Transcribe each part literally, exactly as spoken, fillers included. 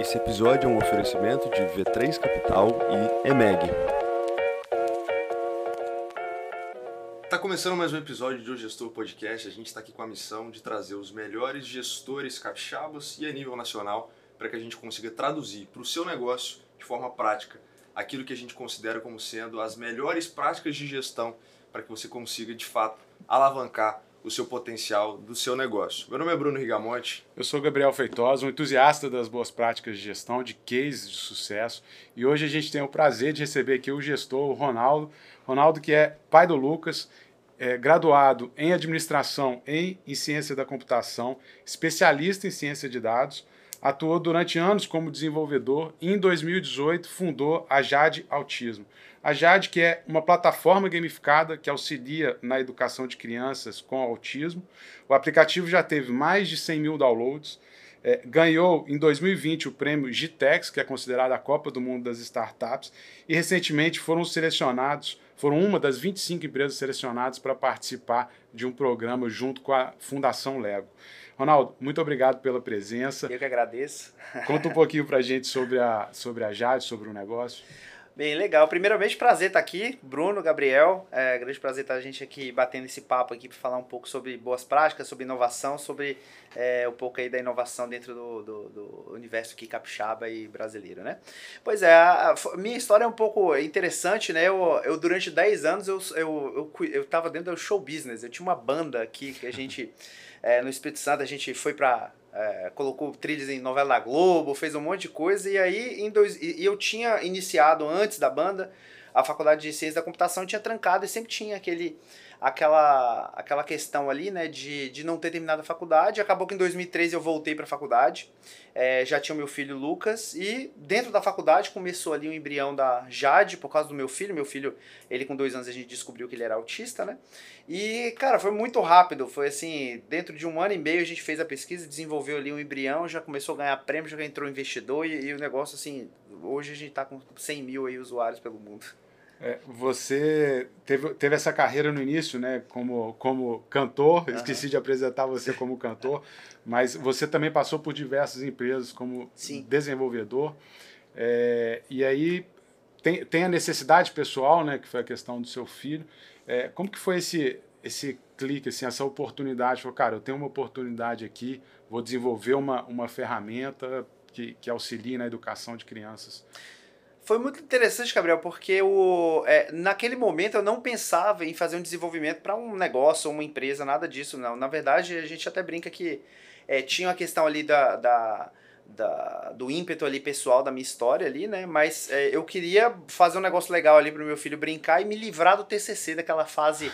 Esse episódio é um oferecimento de V três Capital e E M E G. Tá começando mais um episódio de O Gestor Podcast. A gente está aqui com a missão de trazer os melhores gestores capixabas e a nível nacional para que a gente consiga traduzir para o seu negócio de forma prática aquilo que a gente considera como sendo as melhores práticas de gestão para que você consiga, de fato, alavancar o seu potencial do seu negócio. Meu nome é Bruno Rigamonti. Eu sou Gabriel Feitosa, um entusiasta das boas práticas de gestão, de cases de sucesso. E hoje a gente tem o prazer de receber aqui o gestor, o Ronaldo. Ronaldo, que é pai do Lucas, é graduado em administração e em ciência da computação, especialista em ciência de dados, atuou durante anos como desenvolvedor e em dois mil e dezoito fundou a Jade Autism. A Jade, que é uma plataforma gamificada que auxilia na educação de crianças com autismo. O aplicativo já teve mais de cem mil downloads, é, ganhou em dois mil e vinte o prêmio Gitex, que é considerada a Copa do Mundo das Startups, e recentemente foram selecionados, foram uma das vinte e cinco empresas selecionadas para participar de um programa junto com a Fundação Lego. Ronaldo, muito obrigado pela presença. Eu que agradeço. Conta um pouquinho para a gente sobre a, sobre a Jade, sobre o negócio. Bem, legal. Primeiramente, prazer estar aqui, Bruno, Gabriel. É grande prazer estar a gente aqui batendo esse papo aqui para falar um pouco sobre boas práticas, sobre inovação, sobre é, um pouco aí da inovação dentro do, do, do universo aqui capixaba e brasileiro, né? Pois é, a, a minha história é um pouco interessante, né? Eu, eu durante dez anos, eu estava eu, eu, eu tava dentro do show business. Eu tinha uma banda aqui que a gente, é, no Espírito Santo, a gente foi para... É, colocou trilhas em novela da Globo, fez um monte de coisa, e aí em dois, e eu tinha iniciado antes da banda a faculdade de ciência da computação, tinha trancado e sempre tinha aquele, aquela, aquela questão ali, né, de, de não ter terminado a faculdade. Acabou que em dois mil e treze eu voltei para a faculdade, é, já tinha o meu filho Lucas, e dentro da faculdade começou ali o embrião da Jade por causa do meu filho. Meu filho, ele com dois anos a gente descobriu que ele era autista, né? E, cara, foi muito rápido, foi assim, dentro de um ano e meio a gente fez a pesquisa, desenvolveu ali um embrião, já começou a ganhar prêmio, já entrou investidor, e, e o negócio, assim, hoje a gente tá com cem mil aí usuários pelo mundo. É, você teve, teve essa carreira no início, né, como, como cantor, uhum. Esqueci de apresentar você como cantor, mas você também passou por diversas empresas como Sim. desenvolvedor, é, e aí tem, tem a necessidade pessoal, né, que foi a questão do seu filho. É, como que foi esse, esse clique, assim, essa oportunidade? Falou, cara, eu tenho uma oportunidade aqui, vou desenvolver uma, uma ferramenta que, que auxilie na educação de crianças. Foi muito interessante, Gabriel, porque o, é, naquele momento eu não pensava em fazer um desenvolvimento para um negócio, uma empresa, nada disso, não. Na verdade, a gente até brinca que é, tinha a questão ali da, da, da, do ímpeto ali pessoal da minha história ali, né? Mas é, eu queria fazer um negócio legal ali para o meu filho brincar e me livrar do T C C, daquela fase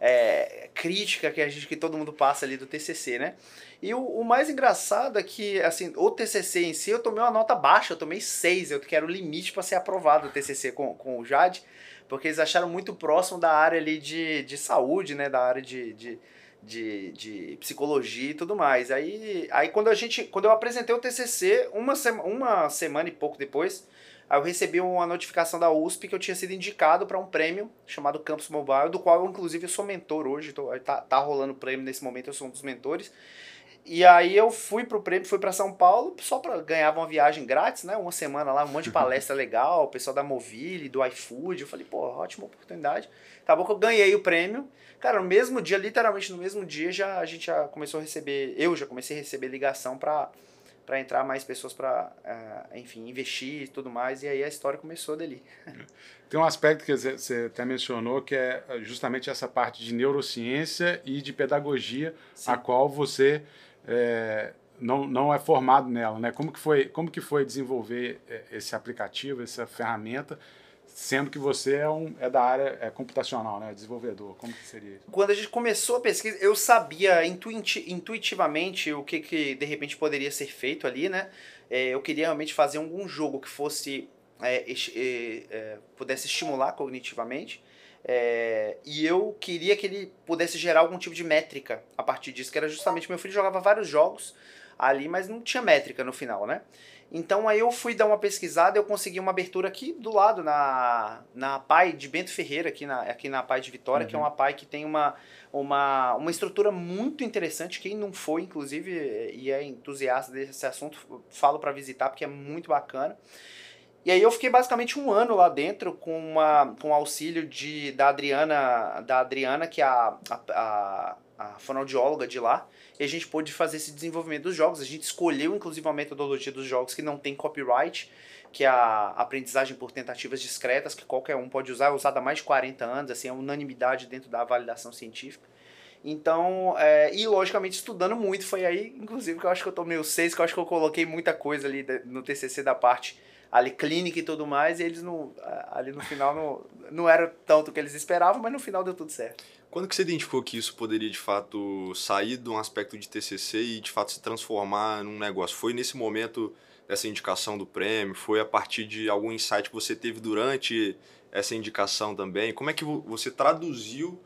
é, crítica que, a gente, que todo mundo passa ali do T C C, né? E o, o mais engraçado é que, assim, o T C C em si, eu tomei uma nota baixa, eu tomei seis, eu quero o limite para ser aprovado o T C C com, com o Jade, porque eles acharam muito próximo da área ali de, de saúde, né, da área de, de, de, de psicologia e tudo mais. Aí, aí quando, a gente, quando eu apresentei o T C C, uma, sema, uma semana e pouco depois, aí eu recebi uma notificação da U S P que eu tinha sido indicado para um prêmio chamado Campus Mobile, do qual eu, inclusive, eu sou mentor hoje, tô, tá, tá rolando o prêmio nesse momento, eu sou um dos mentores. E aí eu fui pro prêmio, fui para São Paulo, só para ganhar uma viagem grátis, né? Uma semana lá, um monte de palestra legal, o pessoal da Movile, do iFood. Eu falei, pô, ótima oportunidade. Acabou que eu ganhei o prêmio. Cara, no mesmo dia, literalmente no mesmo dia, já, a gente já começou a receber, eu já comecei a receber ligação para para entrar mais pessoas para, uh, enfim, investir e tudo mais, e aí a história começou dali. Tem um aspecto que você até mencionou, que é justamente essa parte de neurociência e de pedagogia, Sim. a qual você... É, não, não é formado nela, né? Como que foi, como que foi desenvolver esse aplicativo, essa ferramenta, sendo que você é, um, é da área é computacional, né? Desenvolvedor, como que seria isso? Quando a gente começou a pesquisa, eu sabia intuiti- intuitivamente o que, que de repente poderia ser feito ali, né? É, eu queria realmente fazer algum jogo que fosse, é, é, é, pudesse estimular cognitivamente. É, e eu queria que ele pudesse gerar algum tipo de métrica a partir disso, que era justamente, meu filho jogava vários jogos, ali, mas não tinha métrica no final, né? Então aí eu fui dar uma pesquisada, eu consegui uma abertura aqui do lado, na, na APAI de Bento Ferreira, aqui na, aqui na APAI de Vitória, uhum. que é uma APAI que tem uma, uma, uma estrutura muito interessante. Quem não foi, inclusive, e é entusiasta desse assunto, falo para visitar, porque é muito bacana. E aí eu fiquei basicamente um ano lá dentro com, uma, com o auxílio de, da, Adriana, da Adriana, que é a, a, a, a fonoaudióloga de lá. E a gente pôde fazer esse desenvolvimento dos jogos. A gente escolheu, inclusive, a metodologia dos jogos que não tem copyright, que é a aprendizagem por tentativas discretas, que qualquer um pode usar, é usada há mais de quarenta anos, assim, é unanimidade dentro da validação científica. Então, é, e logicamente estudando muito, foi aí, inclusive, que eu acho que eu tomei o seis, que eu acho que eu coloquei muita coisa ali no T C C da parte... ali clínica e tudo mais, e eles não, ali no final não, não era tanto o que eles esperavam, mas no final deu tudo certo. Quando que você identificou que isso poderia de fato sair de um aspecto de T C C e de fato se transformar num negócio? Foi nesse momento dessa indicação do prêmio? Foi a partir de algum insight que você teve durante essa indicação também? Como é que você traduziu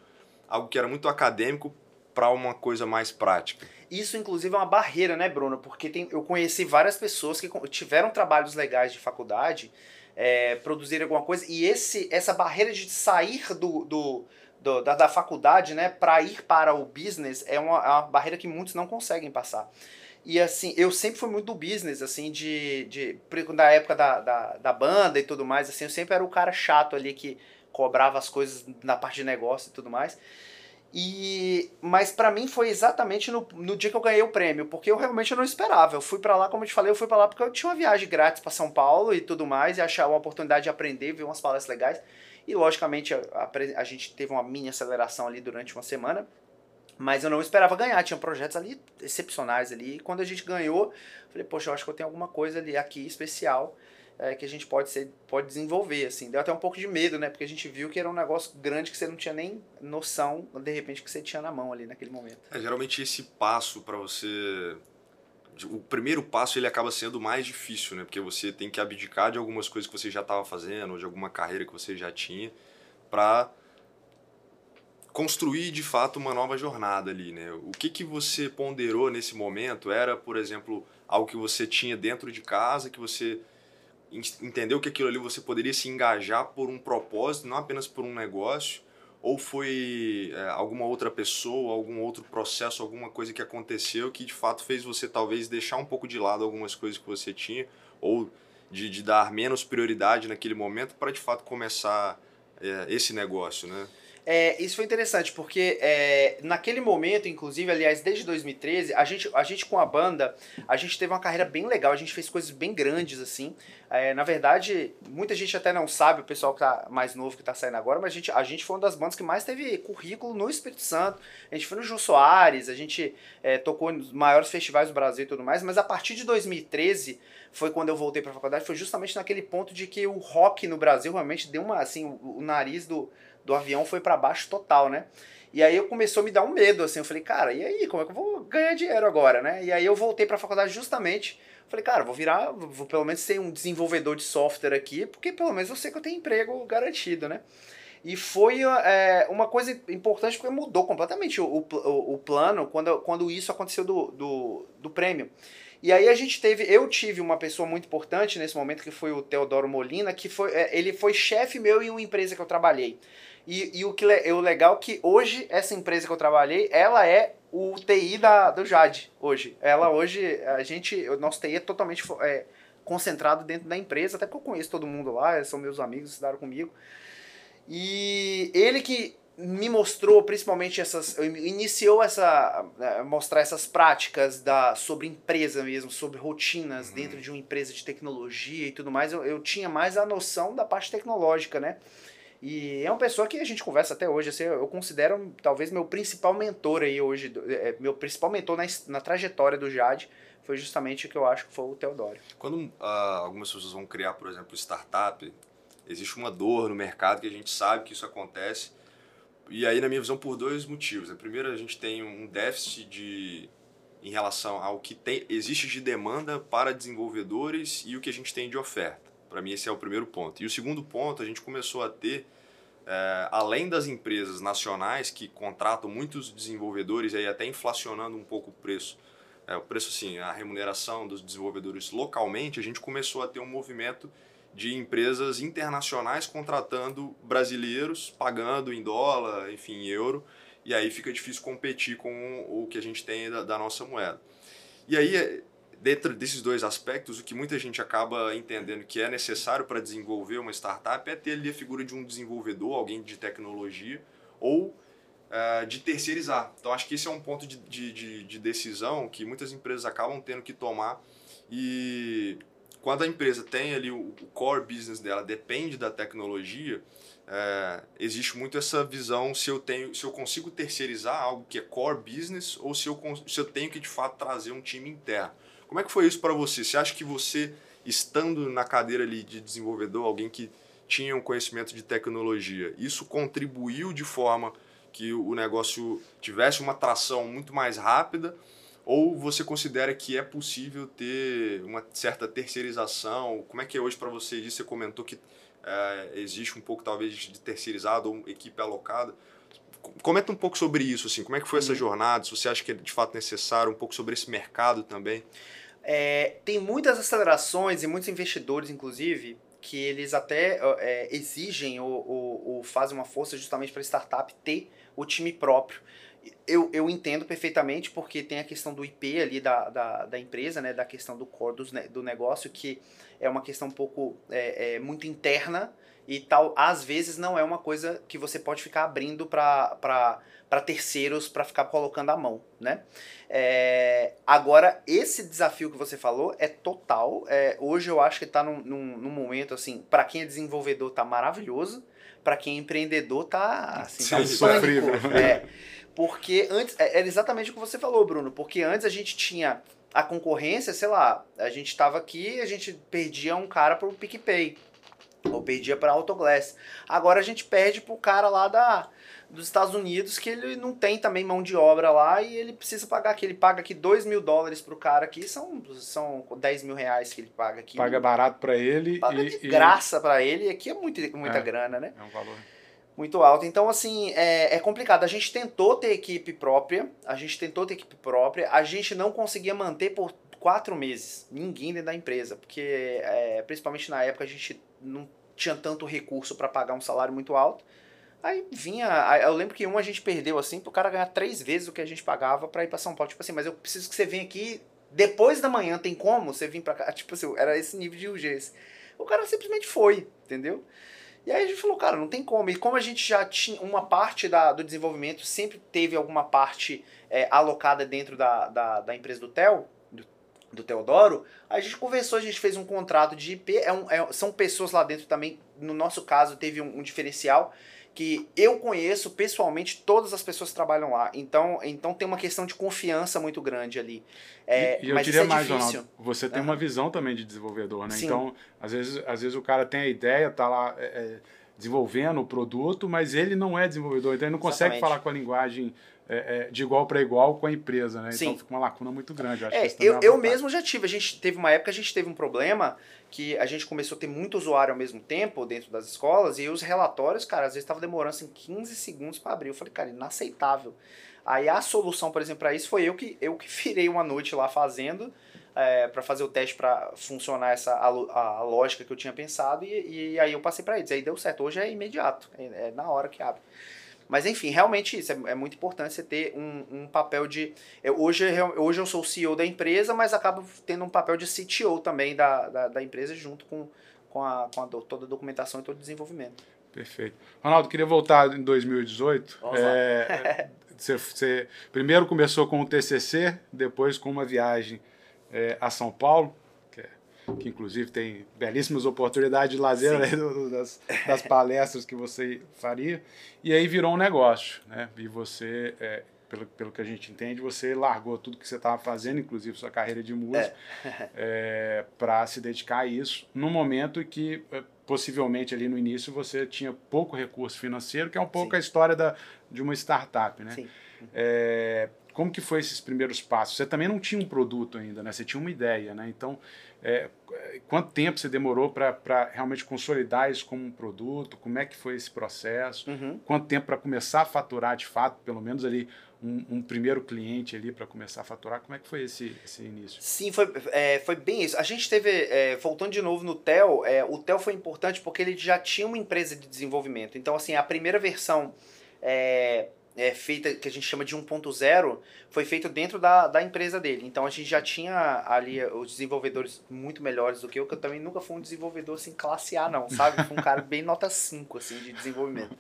algo que era muito acadêmico para uma coisa mais prática? Isso, inclusive, é uma barreira, né, Bruno? Porque tem, eu conheci várias pessoas que tiveram trabalhos legais de faculdade, é, produziram alguma coisa, e esse, essa barreira de sair do, do, do, da, da faculdade, né, para ir para o business, é uma, é uma barreira que muitos não conseguem passar. E, assim, eu sempre fui muito do business, assim, de, de, da época da, da, da banda e tudo mais, assim, eu sempre era o cara chato ali que cobrava as coisas na parte de negócio e tudo mais. E, mas pra mim foi exatamente no, no dia que eu ganhei o prêmio, porque eu realmente não esperava. Eu fui pra lá, como eu te falei, eu fui pra lá porque eu tinha uma viagem grátis pra São Paulo e tudo mais, e achar uma oportunidade de aprender, ver umas palestras legais. E logicamente a, a, a gente teve uma mini aceleração ali durante uma semana, mas eu não esperava ganhar. Tinha projetos ali excepcionais ali, e quando a gente ganhou, eu falei, poxa, eu acho que eu tenho alguma coisa ali aqui especial, é, que a gente pode, ser, pode desenvolver, assim. Deu até um pouco de medo, né? Porque a gente viu que era um negócio grande que você não tinha nem noção, de repente, que você tinha na mão ali naquele momento. É, geralmente esse passo para você... O primeiro passo, ele acaba sendo mais difícil, né? Porque você tem que abdicar de algumas coisas que você já estava fazendo, ou de alguma carreira que você já tinha, para construir, de fato, uma nova jornada ali, né? O que que você ponderou nesse momento era, por exemplo, algo que você tinha dentro de casa, que você... entendeu que aquilo ali você poderia se engajar por um propósito, não apenas por um negócio, ou foi é, alguma outra pessoa, algum outro processo, alguma coisa que aconteceu que de fato fez você talvez deixar um pouco de lado algumas coisas que você tinha, ou de, de dar menos prioridade naquele momento para de fato começar é, esse negócio, né? É, isso foi interessante, porque é, naquele momento, inclusive, aliás, desde dois mil e treze, a gente, a gente com a banda, a gente teve uma carreira bem legal, a gente fez coisas bem grandes, assim. É, na verdade, muita gente até não sabe, o pessoal que tá mais novo, que tá saindo agora, mas a gente, a gente foi uma das bandas que mais teve currículo no Espírito Santo. A gente foi no Jô Soares, a gente é, tocou nos maiores festivais do Brasil e tudo mais, mas a partir de dois mil e treze, foi quando eu voltei pra faculdade, foi justamente naquele ponto de que o rock no Brasil realmente deu uma, assim, o, o nariz do... do avião foi pra baixo total, né? E aí eu começou a me dar um medo, assim, eu falei, cara, e aí, como é que eu vou ganhar dinheiro agora, né? E aí eu voltei pra faculdade justamente, falei, cara, vou virar, vou pelo menos ser um desenvolvedor de software aqui, porque pelo menos eu sei que eu tenho emprego garantido, né? E foi é, uma coisa importante, porque mudou completamente o, o, o plano quando, quando isso aconteceu do, do, do prêmio. E aí a gente teve, eu tive uma pessoa muito importante nesse momento, que foi o Teodoro Molina, que foi, ele foi chefe meu em uma empresa que eu trabalhei. E, e o, que, o legal é que hoje, essa empresa que eu trabalhei, ela é o T I da, do Jade, hoje. Ela hoje, a gente, o nosso T I é totalmente é, concentrado dentro da empresa, até porque eu conheço todo mundo lá, são meus amigos, estudaram comigo. E ele que me mostrou principalmente essas, iniciou essa, mostrar essas práticas da, sobre empresa mesmo, sobre rotinas uhum. dentro de uma empresa de tecnologia e tudo mais. Eu, eu tinha mais a noção da parte tecnológica, né? E é uma pessoa que a gente conversa até hoje, assim, eu considero talvez meu principal mentor aí hoje, meu principal mentor na, na trajetória do Jade, foi justamente o que eu acho que foi o Teodoro. Quando uh, algumas pessoas vão criar, por exemplo, startup, existe uma dor no mercado que a gente sabe que isso acontece, e aí na minha visão por dois motivos, né? Primeiro, a gente tem um déficit de, em relação ao que tem, existe de demanda para desenvolvedores e o que a gente tem de oferta. Para mim esse é o primeiro ponto. E o segundo ponto, a gente começou a ter, é, além das empresas nacionais que contratam muitos desenvolvedores, aí até inflacionando um pouco o preço é, o preço, assim, a remuneração dos desenvolvedores localmente, a gente começou a ter um movimento de empresas internacionais contratando brasileiros, pagando em dólar, enfim, em euro, e aí fica difícil competir com o que a gente tem da, da nossa moeda. E aí, dentro desses dois aspectos, o que muita gente acaba entendendo que é necessário para desenvolver uma startup é ter ali a figura de um desenvolvedor, alguém de tecnologia, ou uh, de terceirizar. Então, acho que esse é um ponto de, de, de decisão que muitas empresas acabam tendo que tomar. E quando a empresa tem ali o core business dela, depende da tecnologia, é, existe muito essa visão se eu, tenho, se eu consigo terceirizar algo que é core business ou se eu, se eu tenho que, de fato, trazer um time interno. Como é que foi isso para você? Você acha que você, estando na cadeira ali de desenvolvedor, alguém que tinha um conhecimento de tecnologia, isso contribuiu de forma que o negócio tivesse uma tração muito mais rápida? Ou você considera que é possível ter uma certa terceirização? Como é que é hoje para você isso? Você comentou que é, existe um pouco, talvez, de terceirizado ou equipe alocada. Comenta um pouco sobre isso, assim, como é que foi essa jornada? Se você acha que é, de fato, necessário, um pouco sobre esse mercado também. É, tem muitas acelerações e muitos investidores, inclusive, que eles até é, exigem ou, ou, ou fazem uma força justamente para a startup ter o time próprio. Eu, eu entendo perfeitamente, porque tem a questão do I P ali da, da, da empresa, né, da questão do core dos, do negócio, que é uma questão um pouco, é, é, muito interna e tal. Às vezes não é uma coisa que você pode ficar abrindo para terceiros, para ficar colocando a mão, né? É, agora, esse desafio que você falou é total. É, hoje eu acho que está num, num, num momento, assim, para quem é desenvolvedor tá maravilhoso, para quem é empreendedor tá, assim, tá um sofrível. É, porque antes, era exatamente o que você falou, Bruno, porque antes a gente tinha a concorrência, sei lá, a gente estava aqui, a gente perdia um cara pro PicPay, ou perdia pra Autoglass. Agora a gente perde pro cara lá da, dos Estados Unidos, que ele não tem também mão de obra lá e ele precisa pagar aqui. Ele paga aqui dois mil dólares pro cara aqui, são, são dez mil reais que ele paga aqui. Paga barato pra ele. Paga de e, graça e... pra ele, e aqui é muito, muita é, grana, né? É um valor muito alto. Então, assim, é, é complicado. A gente tentou ter equipe própria, a gente tentou ter equipe própria, a gente não conseguia manter por quatro meses, ninguém dentro da empresa, porque, é, principalmente na época, a gente não tinha tanto recurso para pagar um salário muito alto. Aí vinha, eu lembro que um a gente perdeu, assim, pro cara ganhar três vezes o que a gente pagava para ir para São Paulo. Tipo assim, mas eu preciso que você venha aqui depois da manhã, tem como você vir para cá? Tipo assim, era esse nível de urgência. O cara simplesmente foi, entendeu? E aí a gente falou, cara, não tem como. E como a gente já tinha uma parte da, do desenvolvimento, sempre teve alguma parte é, alocada dentro da, da, da empresa do Theo, do, do Teodoro, a gente conversou, a gente fez um contrato de I P, é um, é, são pessoas lá dentro também, no nosso caso teve um, um diferencial, que eu conheço pessoalmente todas as pessoas que trabalham lá, então, então tem uma questão de confiança muito grande ali. É, e, e eu mas diria é mais, difícil. Ronaldo, você tem uhum. uma visão também de desenvolvedor, né? Sim. Então, às vezes, às vezes o cara tem a ideia, tá lá é, desenvolvendo o produto, mas ele não é desenvolvedor, então ele não consegue Exatamente. falar com a linguagem é, é, de igual para igual com a empresa, né? Sim. Então fica uma lacuna muito grande. Eu, acho é, que eu, é eu mesmo já tive, a gente teve uma época, a gente teve um problema que a gente começou a ter muito usuário ao mesmo tempo dentro das escolas, e os relatórios, cara, às vezes estava demorando assim quinze segundos para abrir. Eu falei, cara, inaceitável. Aí a solução, por exemplo, para isso foi eu que, eu que virei uma noite lá fazendo, é, para fazer o teste para funcionar essa, a, a lógica que eu tinha pensado, e, e aí eu passei para eles. Aí deu certo. Hoje é imediato, é, é na hora que abre. Mas enfim, realmente isso, é, é muito importante você ter um, um papel de... Eu, hoje, hoje eu sou o C E O da empresa, mas acabo tendo um papel de C T O também da, da, da empresa, junto com, com, a, com a, toda a documentação e todo o desenvolvimento. Perfeito. Ronaldo, queria voltar em dois mil e dezoito. Vamos é, lá. você, você primeiro começou com o T C C, depois com uma viagem é, a São Paulo, que, é, que inclusive tem belíssimas oportunidades de lazer, né, do, das, das palestras que você faria, e aí virou um negócio, né? E você, é, pelo, pelo que a gente entende, você largou tudo que você estava fazendo, inclusive sua carreira de músico, é. é, para se dedicar a isso, num momento que possivelmente ali no início você tinha pouco recurso financeiro, que é um pouco Sim. a história da, de uma startup, né? Sim. É, como que foi esses primeiros passos? Você também não tinha um produto ainda, né? Você tinha uma ideia, né? Então, é, quanto tempo você demorou para realmente consolidar isso como um produto? Como é que foi esse processo? Uhum. Quanto tempo para começar a faturar, de fato, pelo menos ali um, um primeiro cliente ali para começar a faturar? Como é que foi esse, esse início? Sim, foi, é, foi bem isso. A gente teve, é, voltando de novo no Theo, é, o Theo foi importante porque ele já tinha uma empresa de desenvolvimento. Então, assim, a primeira versão é, é, feita, que a gente chama de um ponto zero, foi feita dentro da, da empresa dele. Então, a gente já tinha ali os desenvolvedores muito melhores do que eu, que eu também nunca fui um desenvolvedor, assim, classe A, não, sabe? Fui um cara bem nota cinco, assim, de desenvolvimento.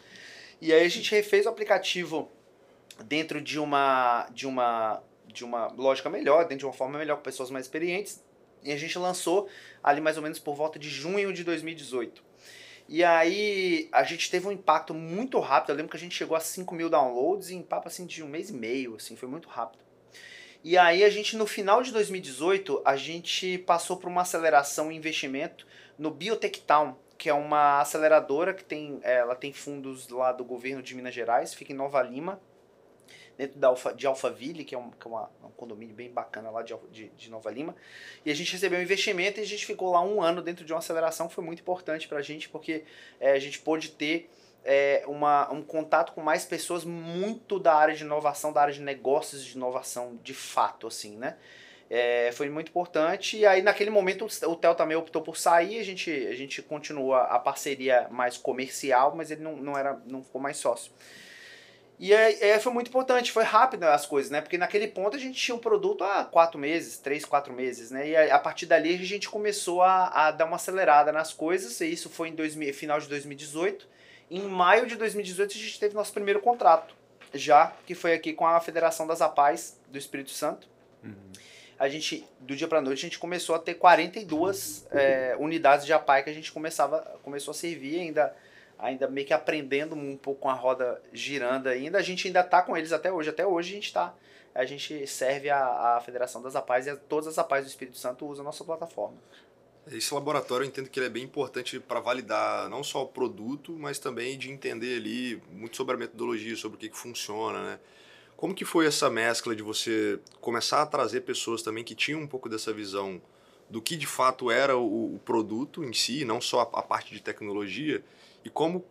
E aí a gente refez o aplicativo dentro de uma, de uma, de uma lógica melhor, dentro de uma forma melhor, com pessoas mais experientes. E a gente lançou ali mais ou menos por volta de junho de dois mil e dezoito. E aí a gente teve um impacto muito rápido. Eu lembro que a gente chegou a cinco mil downloads em papo assim, de um mês e meio. Assim, foi muito rápido. E aí a gente, no final de dois mil e dezoito, a gente passou por uma aceleração em investimento no Biotech Town, que é uma aceleradora que tem, ela tem fundos lá do governo de Minas Gerais, fica em Nova Lima, dentro da Alpha, de Alphaville, que é, um, que é uma, um condomínio bem bacana lá de, de, de Nova Lima. E a gente recebeu um investimento e a gente ficou lá um ano dentro de uma aceleração que foi muito importante para a gente, porque é, a gente pôde ter é, uma, um contato com mais pessoas muito da área de inovação, da área de negócios de inovação de fato, assim, né? É, foi muito importante, e aí naquele momento o Theo também optou por sair, a gente, a gente continuou a parceria mais comercial, mas ele não, não, era, não ficou mais sócio. E aí, aí foi muito importante, foi rápido as coisas, né? Porque naquele ponto a gente tinha um produto há quatro meses, três, quatro meses, né? E a partir dali a gente começou a, a dar uma acelerada nas coisas, e isso foi em dois mil, final de dois mil e dezoito. Em maio de dois mil e dezoito a gente teve nosso primeiro contrato, já que foi aqui com a Federação das APAIs do Espírito Santo. Uhum. A gente, do dia para noite, a gente começou a ter quarenta e duas é, unidades de APAI que a gente começava, começou a servir, ainda, ainda meio que aprendendo um pouco com a roda girando ainda. A gente ainda está com eles até hoje. Até hoje a gente tá, a gente serve a, a Federação das APAIs, e a, todas as APAIs do Espírito Santo usam a nossa plataforma. Esse laboratório eu entendo que ele é bem importante para validar não só o produto, mas também de entender ali muito sobre a metodologia, sobre o que, que funciona, né? Como que foi essa mescla de você começar a trazer pessoas também que tinham um pouco dessa visão do que de fato era o, o produto em si, não só a, a parte de tecnologia, e como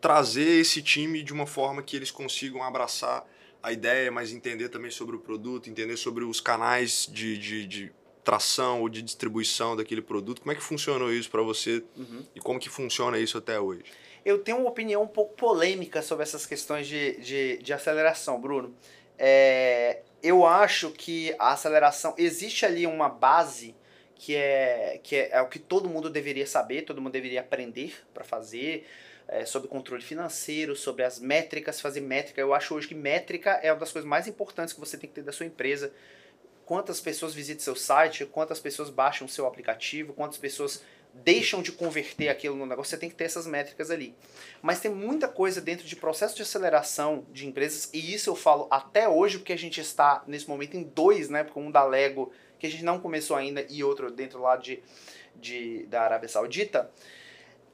trazer esse time de uma forma que eles consigam abraçar a ideia, mas entender também sobre o produto, entender sobre os canais de, de, de tração ou de distribuição daquele produto? Como é que funcionou isso para você? Uhum. E como que funciona isso até hoje? Eu tenho uma opinião um pouco polêmica sobre essas questões de, de, de aceleração, Bruno. É, eu acho que a aceleração... Existe ali uma base que é, que é, é o que todo mundo deveria saber, todo mundo deveria aprender para fazer, é, sobre controle financeiro, sobre as métricas, fazer métrica. Eu acho hoje que métrica é uma das coisas mais importantes que você tem que ter da sua empresa. Quantas pessoas visitam seu site, quantas pessoas baixam seu aplicativo, quantas pessoas... deixam de converter aquilo no negócio, você tem que ter essas métricas ali. Mas tem muita coisa dentro de processo de aceleração de empresas, e isso eu falo até hoje, porque a gente está nesse momento em dois, né? Porque um da Lego, que a gente não começou ainda, e outro dentro lá de, de, da Arábia Saudita.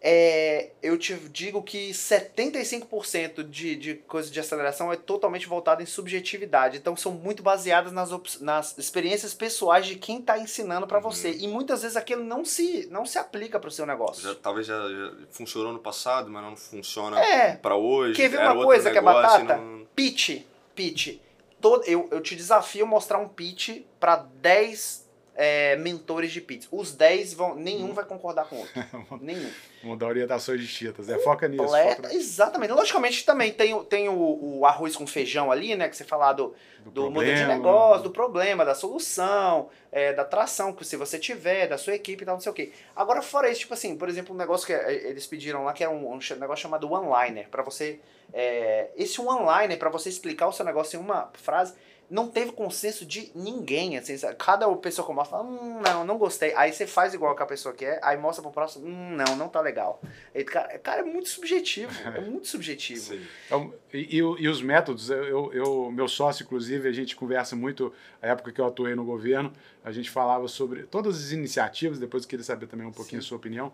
É, eu te digo que setenta e cinco por cento de, de coisa de aceleração é totalmente voltada em subjetividade. Então, são muito baseadas nas, nas experiências pessoais de quem está ensinando para uhum. você. E muitas vezes aquilo não se, não se aplica para o seu negócio. Já, talvez já, já funcionou no passado, mas não funciona é. para hoje. Quer ver uma coisa que é batata? Não... Pitch. Pitch. Todo, eu, eu te desafio a mostrar um pitch para dez... É, mentores de pizza. Os dez vão... Nenhum hum. vai concordar com o outro. Nenhum. Vão dar orientações distintas. É, foca nisso. Foca... Exatamente. Logicamente, também tem, tem o, o arroz com feijão ali, né? Que você fala do, do, do modelo de negócio, do problema, da solução, é, da tração que se você tiver, da sua equipe e tal, não sei o quê. Agora, fora isso, tipo assim, por exemplo, um negócio que eles pediram lá, que era um, um negócio chamado one-liner, pra você... É, esse one-liner, pra você explicar o seu negócio em uma frase... Não teve consenso de ninguém, assim, cada pessoa que mostra, fala, hum, não, não gostei. Aí você faz igual que a pessoa quer, aí mostra pro próximo, hum, não, não tá legal. Aí, cara, cara, é muito subjetivo, é muito subjetivo. Então, e, e, e os métodos, eu, eu, meu sócio, inclusive, a gente conversa muito, na época que eu atuei no governo, a gente falava sobre todas as iniciativas, depois eu queria saber também um pouquinho Sim. a sua opinião,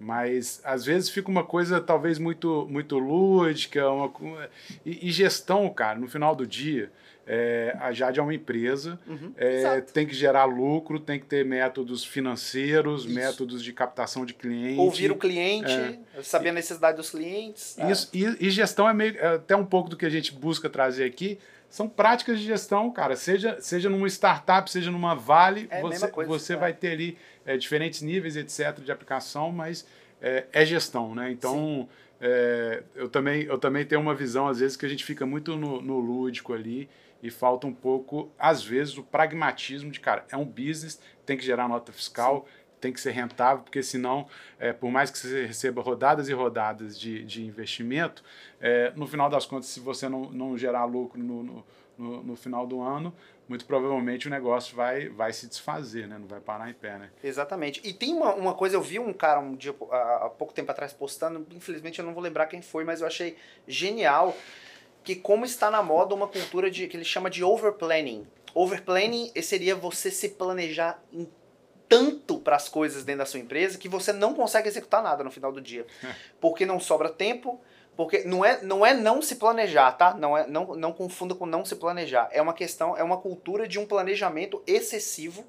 mas às vezes fica uma coisa talvez muito, muito lúdica, uma, e, e gestão, cara, no final do dia... É, a Jade é uma empresa, uhum, é, tem que gerar lucro, tem que ter métodos financeiros, isso. métodos de captação de cliente. Ouvir o cliente, é, saber e, a necessidade dos clientes. Isso, ah. e, e gestão é meio, até um pouco do que a gente busca trazer aqui, são práticas de gestão, cara. Seja, seja numa startup, seja numa Vale, é você, coisa, você tá? vai ter ali é, diferentes níveis, etcétera, de aplicação, mas é, é gestão, né? Então, é, eu, também, eu também tenho uma visão, às vezes, que a gente fica muito no, no lúdico ali e falta um pouco, às vezes, o pragmatismo de, cara, é um business, tem que gerar nota fiscal, sim, tem que ser rentável, porque senão, é, por mais que você receba rodadas e rodadas de, de investimento, é, no final das contas, se você não, não gerar lucro no, no, no final do ano, muito provavelmente o negócio vai, vai se desfazer, né? Não vai parar em pé, né? Exatamente. E tem uma, uma coisa, eu vi um cara um dia, há pouco tempo atrás postando, infelizmente eu não vou lembrar quem foi, mas eu achei genial, que como está na moda uma cultura de, que ele chama de overplanning. Overplanning seria você se planejar em tanto para as coisas dentro da sua empresa que você não consegue executar nada no final do dia. Porque não sobra tempo, porque não é não, é não se planejar, tá? Não, é, não, não confunda com não se planejar. É uma questão, é uma cultura de um planejamento excessivo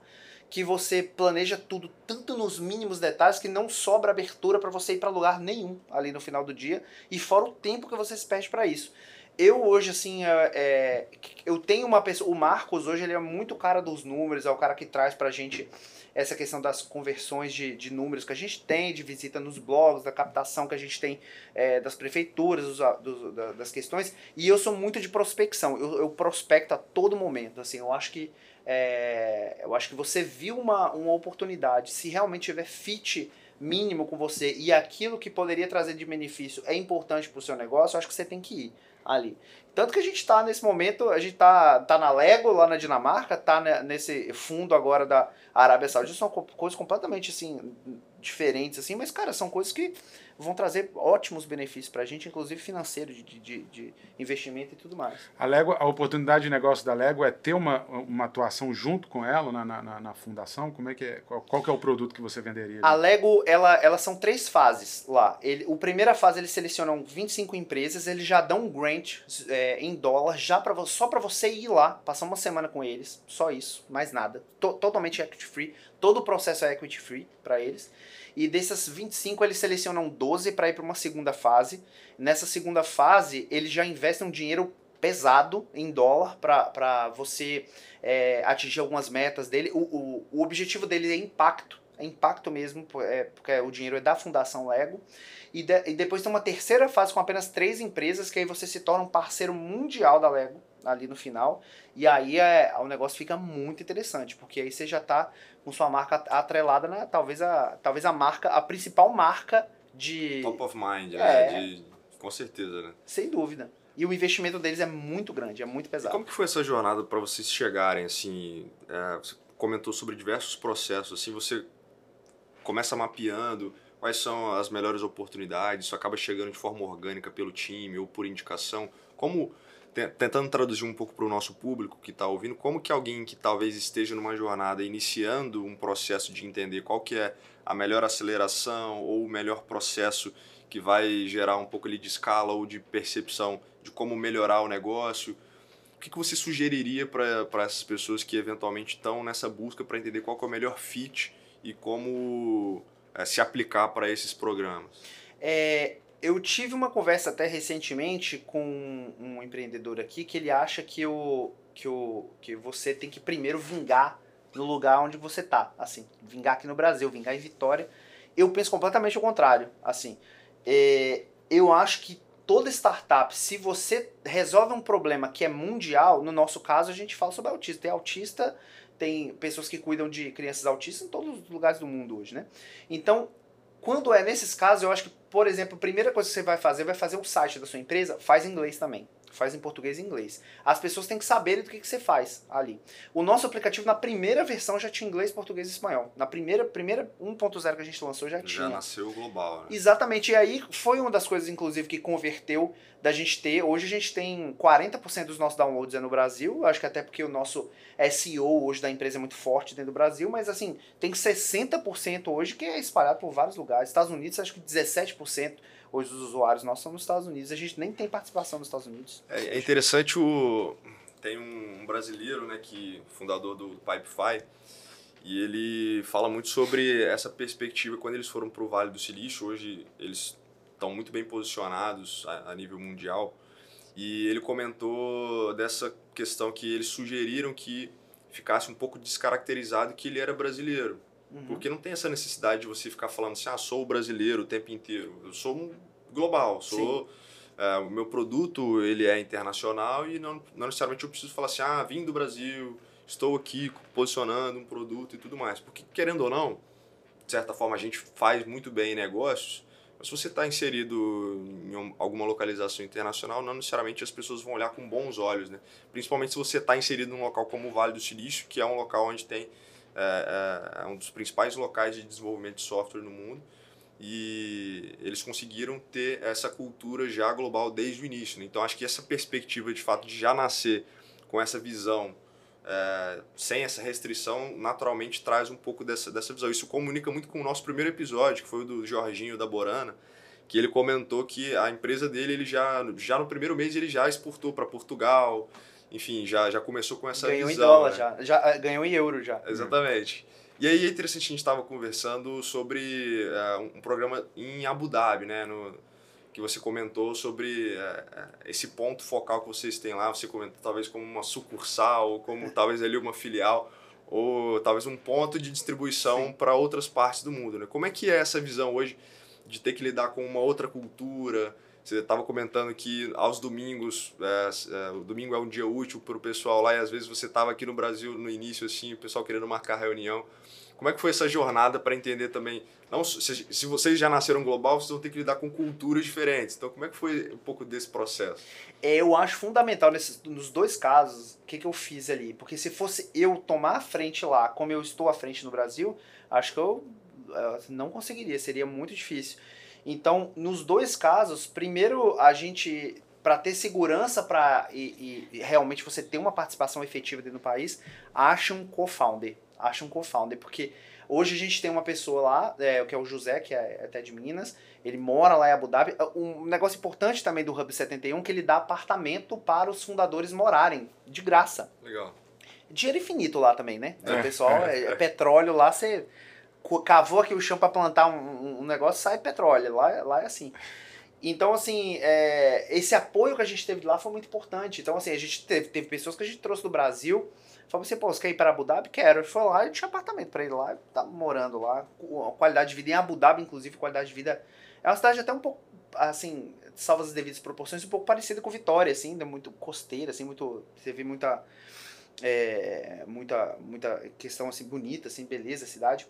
que você planeja tudo tanto nos mínimos detalhes que não sobra abertura para você ir para lugar nenhum ali no final do dia e fora o tempo que você se perde para isso. Eu hoje, assim, é, eu tenho uma pessoa... O Marcos hoje ele é muito o cara dos números, é o cara que traz pra gente essa questão das conversões de, de números que a gente tem, de visita nos blogs, da captação que a gente tem é, das prefeituras, dos, dos, das questões. E eu sou muito de prospecção, eu, eu prospecto a todo momento. Assim, eu acho que, é, eu acho que você viu uma, uma oportunidade, se realmente tiver fit mínimo com você e aquilo que poderia trazer de benefício é importante pro seu negócio, eu acho que você tem que ir ali. Tanto que a gente está nesse momento, a gente está tá na Lego, lá na Dinamarca, está nesse fundo agora da Arábia Saudita, são co coisas completamente assim, diferentes, assim, mas cara, são coisas que vão trazer ótimos benefícios para a gente, inclusive financeiro, de, de, de investimento e tudo mais. A Lego, a oportunidade de negócio da Lego é ter uma, uma atuação junto com ela na, na, na fundação? Como é que é, qual, qual que é o produto que você venderia? Ali? A Lego, ela, ela são três fases lá. Ele, a primeira fase, eles selecionam vinte e cinco empresas, eles já dão um grant é, em dólar já pra, só para você ir lá, passar uma semana com eles, só isso, mais nada. To, totalmente equity free, todo o processo é equity free para eles. E dessas vinte e cinco, eles selecionam doze para ir para uma segunda fase. Nessa segunda fase, eles já investem um dinheiro pesado em dólar para você é, atingir algumas metas dele. O, o, o objetivo dele é impacto. É impacto mesmo, é, porque o dinheiro é da Fundação Lego. E, de, e depois tem uma terceira fase com apenas três empresas, que aí você se torna um parceiro mundial da Lego ali no final. E aí é, o negócio fica muito interessante, porque aí você já está com sua marca atrelada, né? Talvez a, talvez a marca, a principal marca de... Top of mind, é, né? De, com certeza, né? Sem dúvida. E o investimento deles é muito grande, é muito pesado. E como que foi essa jornada para vocês chegarem, assim... É, você comentou sobre diversos processos, assim, você começa mapeando quais são as melhores oportunidades, isso acaba chegando de forma orgânica pelo time ou por indicação. Como... Tentando traduzir um pouco para o nosso público que está ouvindo, como que alguém que talvez esteja numa jornada iniciando um processo de entender qual que é a melhor aceleração ou o melhor processo que vai gerar um pouco ali de escala ou de percepção de como melhorar o negócio, o que, que você sugeriria para para essas pessoas que eventualmente estão nessa busca para entender qual que é o melhor fit e como é, se aplicar para esses programas? É... Eu tive uma conversa até recentemente com um empreendedor aqui que ele acha que, o, que, o, que você tem que primeiro vingar no lugar onde você está, assim, vingar aqui no Brasil, vingar em Vitória. Eu penso completamente o contrário, assim, é, eu acho que toda startup, se você resolve um problema que é mundial, no nosso caso a gente fala sobre autismo, tem autista, tem pessoas que cuidam de crianças autistas em todos os lugares do mundo hoje, né? Então, quando é nesses casos, eu acho que, por exemplo, a primeira coisa que você vai fazer, vai fazer um site da sua empresa, faz em inglês também. Faz em português e inglês. As pessoas têm que saber do que, que você faz ali. O nosso aplicativo, na primeira versão, já tinha inglês, português e espanhol. Na primeira, primeira um ponto zero que a gente lançou, já, já tinha. Já nasceu global, né? Exatamente. E aí, foi uma das coisas, inclusive, que converteu da gente ter... Hoje a gente tem quarenta por cento dos nossos downloads é no Brasil. Acho que até porque o nosso S E O hoje da empresa é muito forte dentro do Brasil. Mas, assim, tem sessenta por cento hoje que é espalhado por vários lugares. Estados Unidos, acho que dezessete por cento. Hoje os usuários nossos são nos Estados Unidos. A gente nem tem participação nos Estados Unidos. É, é interessante, o tem um brasileiro, né, que fundador do PicPay, e ele fala muito sobre essa perspectiva quando eles foram para o Vale do Silício. Hoje eles estão muito bem posicionados a, a nível mundial E ele comentou dessa questão que eles sugeriram que ficasse um pouco descaracterizado que ele era brasileiro. Uhum. Porque não tem essa necessidade de você ficar falando assim, ah, sou brasileiro o tempo inteiro. Eu sou um global, sou... Uh, o meu produto, ele é internacional e não, não necessariamente eu preciso falar assim, ah, vim do Brasil, estou aqui posicionando um produto e tudo mais. Porque, querendo ou não, de certa forma a gente faz muito bem negócios, mas se você está inserido em alguma localização internacional, não necessariamente as pessoas vão olhar com bons olhos, né? Principalmente se você está inserido num local como o Vale do Silício, que é um local onde tem é, é um dos principais locais de desenvolvimento de software no mundo. E eles conseguiram ter essa cultura já global desde o início, né? Então acho que essa perspectiva de fato de já nascer com essa visão é, sem essa restrição naturalmente traz um pouco dessa, dessa visão. Isso comunica muito com o nosso primeiro episódio, que foi o do Jorginho da Borana, que ele comentou que a empresa dele ele já, já no primeiro mês ele já exportou para Portugal, enfim, já, já começou com essa ganhou visão. Ganhou em dólar, né? já, já, ganhou em euro já. Exatamente. E aí é interessante, a gente estava conversando sobre uh, um programa em Abu Dhabi, né, no, que você comentou sobre uh, esse ponto focal que vocês têm lá, você comentou talvez como uma sucursal, ou como talvez ali uma filial, ou talvez um ponto de distribuição para outras partes do mundo, né? Como é que é essa visão hoje de ter que lidar com uma outra cultura? Você estava comentando que aos domingos, é, é, o domingo é um dia útil para o pessoal lá e às vezes você estava aqui no Brasil no início, assim, o pessoal querendo marcar reunião. Como é que foi essa jornada para entender também? Não, se, se vocês já nasceram global, vocês vão ter que lidar com culturas diferentes. Então, como é que foi um pouco desse processo? É, eu acho fundamental nesses, nos dois casos o que, que eu fiz ali. Porque se fosse eu tomar a frente lá, como eu estou à frente no Brasil, acho que eu, eu não conseguiria, seria muito difícil. Então, nos dois casos, primeiro a gente, para ter segurança pra, e, e realmente você ter uma participação efetiva dentro do país, acha um co-founder, acha um co-founder, porque hoje a gente tem uma pessoa lá, é, que é o José, que é até de Minas, ele mora lá em Abu Dhabi. Um negócio importante também do Hub setenta e um é que ele dá apartamento para os fundadores morarem, de graça. Legal. Dinheiro infinito lá também, né? É, o pessoal, é, é, é petróleo lá, você... cavou aqui o chão para plantar um, um negócio, sai petróleo, lá, lá é assim. Então, assim, é, esse apoio que a gente teve lá foi muito importante. Então, assim, a gente teve, teve pessoas que a gente trouxe do Brasil, falou assim, pô, você quer ir para Abu Dhabi? Quero. Ele foi lá e tinha apartamento para ele lá, eu tava morando lá, qualidade de vida, em Abu Dhabi, inclusive, qualidade de vida, é uma cidade até um pouco, assim, salvas as devidas proporções, um pouco parecida com Vitória, assim, muito costeira, assim, muito, você vê muita, é, muita, muita questão, assim, bonita, assim, beleza, cidade.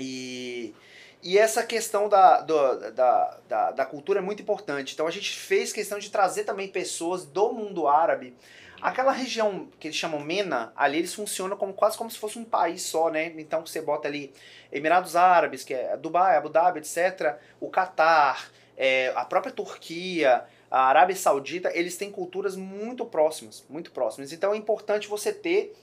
E, e essa questão da, do, da, da, da cultura é muito importante. Então a gente fez questão de trazer também pessoas do mundo árabe. Aquela região que eles chamam MENA, ali eles funcionam como, quase como se fosse um país só, né? Então você bota ali Emirados Árabes, que é Dubai, Abu Dhabi, etcétera. O Catar, é, a própria Turquia, a Arábia Saudita, eles têm culturas muito próximas, muito próximas. Então é importante você ter...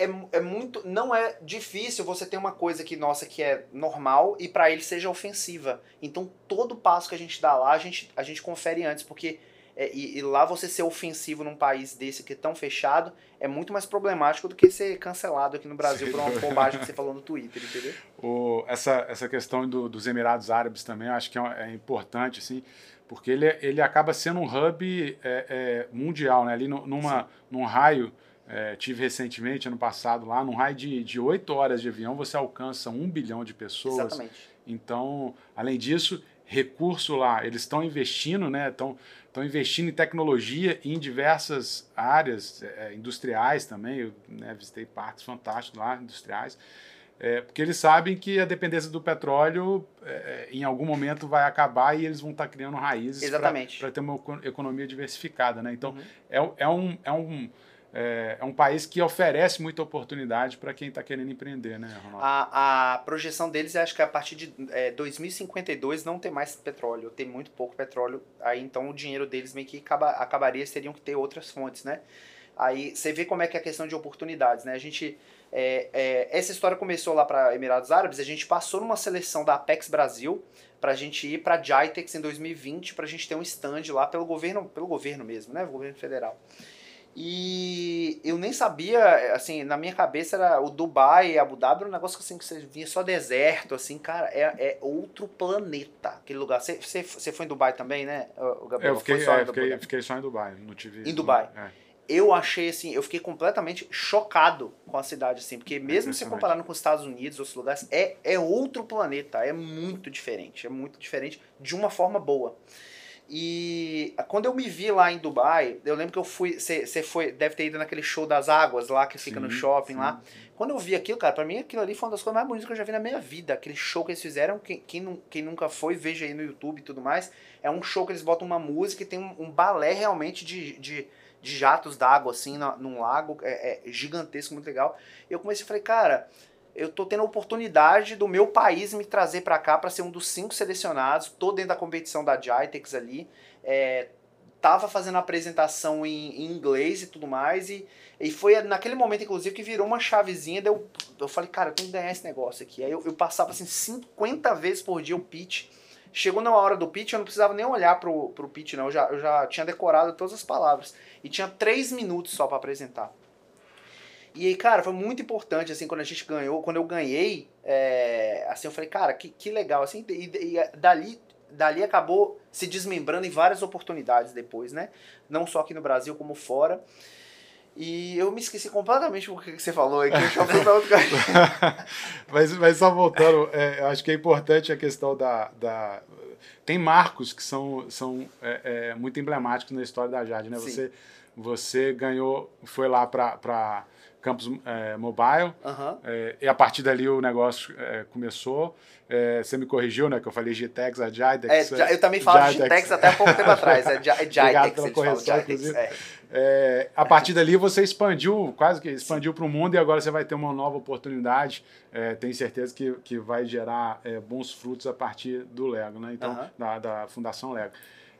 É, é muito, não é difícil você ter uma coisa que, nossa, que é normal e para ele seja ofensiva. Então, todo passo que a gente dá lá, a gente, a gente confere antes, porque é, e, e lá você ser ofensivo num país desse que é tão fechado é muito mais problemático do que ser cancelado aqui no Brasil. Sim. Por uma bobagem que você falou no Twitter, entendeu? O, essa, essa questão do, dos Emirados Árabes também, eu acho que é, é importante, assim, porque ele, ele acaba sendo um hub é, é, mundial, né? Ali no, numa, num raio... É, tive recentemente, ano passado, lá, num raio de, de oito horas de avião, você alcança um bilhão de pessoas. Exatamente. Então, além disso, recurso lá, eles estão investindo, né? Estão investindo em tecnologia e em diversas áreas é, industriais também. Eu né, visitei parques fantásticos lá, industriais, é, porque eles sabem que a dependência do petróleo, é, em algum momento, vai acabar e eles vão estar tá criando raízes para ter uma economia diversificada, né? Então, uhum. é, é um... É um É, é um país que oferece muita oportunidade para quem está querendo empreender, né, Ronaldo? A, a projeção deles é, acho que a partir de é, dois mil e cinquenta e dois não ter mais petróleo, ter muito pouco petróleo, aí então o dinheiro deles meio que acaba, acabaria, teriam que ter outras fontes, né? Aí você vê como é que é a questão de oportunidades, né? A gente, é, é, essa história começou lá para Emirados Árabes, a gente passou numa seleção da Apex Brasil, para a gente ir para a Gitex em dois mil e vinte, para a gente ter um stand lá pelo governo, pelo governo mesmo, né? O governo federal. E eu nem sabia, assim, na minha cabeça era o Dubai e Abu Dhabi, era um negócio assim, que você vinha só deserto, assim, cara, é, é outro planeta, aquele lugar. Você, você, você foi em Dubai também, né, o Gabriel? Eu fiquei, foi só, é, eu fiquei, eu fiquei só em Dubai, não tive... Em Dubai. É. Eu achei, assim, eu fiquei completamente chocado com a cidade, assim, porque mesmo é se comparando com os Estados Unidos, outros lugares, é, é outro planeta, é muito diferente, é muito diferente de uma forma boa. E quando eu me vi lá em Dubai, eu lembro que eu fui, você foi, deve ter ido naquele show das águas lá, que fica sim, no shopping sim, lá. Sim. Quando eu vi aquilo, cara, pra mim aquilo ali foi uma das coisas mais bonitas que eu já vi na minha vida. Aquele show que eles fizeram, quem, quem, quem nunca foi, veja aí no YouTube e tudo mais. É um show que eles botam uma música e tem um, um balé realmente de, de, de jatos d'água, assim, na, num lago, é, é gigantesco, muito legal. E eu comecei a falar, cara... eu tô tendo a oportunidade do meu país me trazer para cá para ser um dos cinco selecionados. Tô dentro da competição da Gitex ali. É, tava fazendo a apresentação em, em inglês e tudo mais. E, e foi naquele momento, inclusive, que virou uma chavezinha. Eu, eu falei, cara, eu tenho que ganhar esse negócio aqui. Aí eu, eu passava assim cinquenta vezes por dia o pitch. Chegou na hora do pitch, eu não precisava nem olhar pro, pro pitch, não. Eu já, eu já tinha decorado todas as palavras. E tinha três minutos só para apresentar. E aí, cara, foi muito importante, assim, quando a gente ganhou, quando eu ganhei, é, assim, eu falei, cara, que, que legal, assim, e, e dali, dali acabou se desmembrando em várias oportunidades depois, né, não só aqui no Brasil, como fora, e eu me esqueci completamente do que você falou aí, que eu chamei pra outro cara. mas, mas só voltando, é, eu acho que é importante a questão da... da... Tem marcos que são, são é, é, muito emblemáticos na história da Jade, né? Você, você ganhou, foi lá pra... pra... Campus é, Mobile, uhum. é, e a partir dali o negócio é, começou. É, você me corrigiu, né? Que eu falei Gitex, a Gitex. É, eu também falo Gitex, Gitex até há pouco tempo atrás. É Gitex. É. É, a partir dali você expandiu, quase que expandiu para o mundo e agora você vai ter uma nova oportunidade. É, tenho certeza que, que vai gerar é, bons frutos a partir do Lego, né? Então, uhum. da, da Fundação Lego.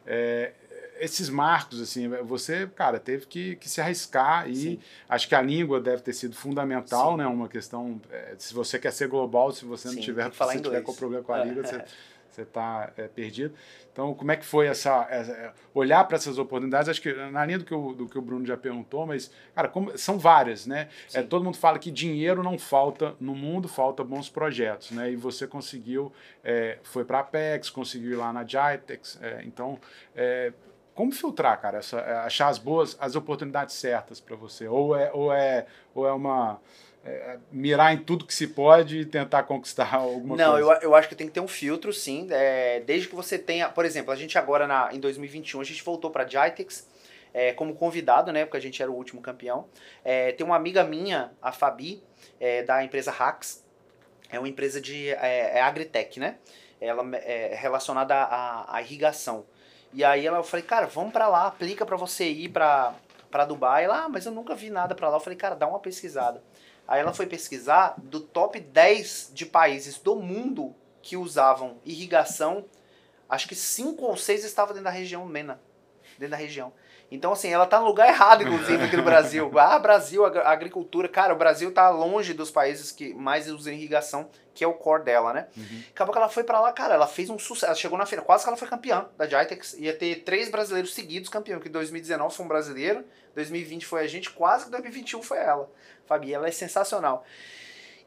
É, esses marcos, assim, você, cara, teve que, que se arriscar e sim. Acho que a língua deve ter sido fundamental, sim. Né? Uma questão, é, se você quer ser global, se você sim, não tiver, se você tiver com problema com a língua, você, você tá é, perdido. Então, como é que foi essa, essa olhar para essas oportunidades? Acho que na linha do que, o, do que o Bruno já perguntou, mas, cara, como, são várias, né? É, todo mundo fala que dinheiro não falta no mundo, falta bons projetos, né? E você conseguiu, é, foi para a Apex, conseguiu ir lá na Gitex, é, então... É, como filtrar, cara, essa, achar as boas, as oportunidades certas para você? Ou é, ou é, ou é uma... É, mirar em tudo que se pode e tentar conquistar alguma não, coisa? Não, eu, eu acho que tem que ter um filtro, sim. É, desde que você tenha... Por exemplo, a gente agora, na, em dois mil e vinte e um, a gente voltou para a Gitex é, como convidado, né? Porque a gente era o último campeão. É, tem uma amiga minha, a Fabi, é, da empresa Hacks. É uma empresa de... É, é agritech, né? Ela é relacionada à, à irrigação. E aí ela, eu falei, cara, vamos pra lá, aplica pra você ir pra, pra Dubai. Ela, ah, mas eu nunca vi nada pra lá. Eu falei, cara, dá uma pesquisada. Aí ela foi pesquisar do top dez de países do mundo que usavam irrigação. Acho que cinco ou seis estavam dentro da região MENA. Dentro da região. Então, assim, ela tá no lugar errado, inclusive, aqui no Brasil. Ah, Brasil, a agricultura. Cara, o Brasil tá longe dos países que mais usam irrigação, que é o core dela, né? Uhum. Acabou que ela foi pra lá, cara, ela fez um sucesso. Ela chegou na feira, quase que ela foi campeã da Gitex. Ia ter três brasileiros seguidos campeão, que em dois mil e dezenove foi um brasileiro, dois mil e vinte foi a gente, quase que dois mil e vinte e um foi ela. Fabi, ela é sensacional.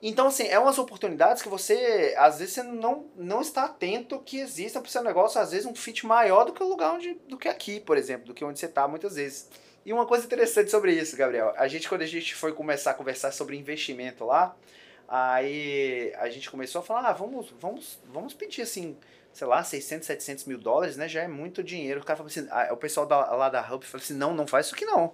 Então, assim, é umas oportunidades que você, às vezes, você não, não está atento que exista para o seu negócio, às vezes, um fit maior do que o lugar onde, do que aqui, por exemplo, do que onde você está, muitas vezes. E uma coisa interessante sobre isso, Gabriel, a gente, quando a gente foi começar a conversar sobre investimento lá, aí a gente começou a falar, ah, vamos, vamos, vamos pedir, assim, sei lá, seiscentos, setecentos mil dólares, né, já é muito dinheiro. O cara falou assim, o pessoal da, lá da Hub falou assim, não, não faz isso aqui não.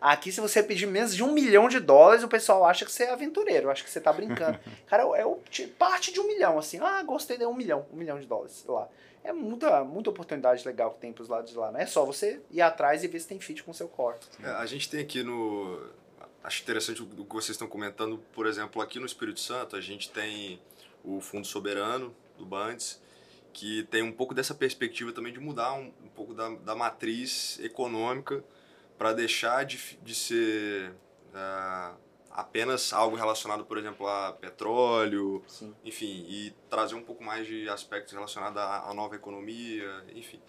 Aqui, se você pedir menos de um milhão de dólares, o pessoal acha que você é aventureiro, acha que você tá brincando. Cara, é o, parte de um milhão, assim. Ah, gostei, de um milhão, um milhão de dólares, sei lá. É muita, muita oportunidade legal que tem pros lados de lá, né? É só você ir atrás e ver se tem fit com o seu corte. É, a gente tem aqui no... Acho interessante o que vocês estão comentando. Por exemplo, aqui no Espírito Santo, a gente tem o Fundo Soberano, do Bandes, que tem um pouco dessa perspectiva também de mudar um, um pouco da, da matriz econômica para deixar de, de ser uh, apenas algo relacionado, por exemplo, a petróleo, sim. Enfim, e trazer um pouco mais de aspectos relacionados à, à nova economia, enfim.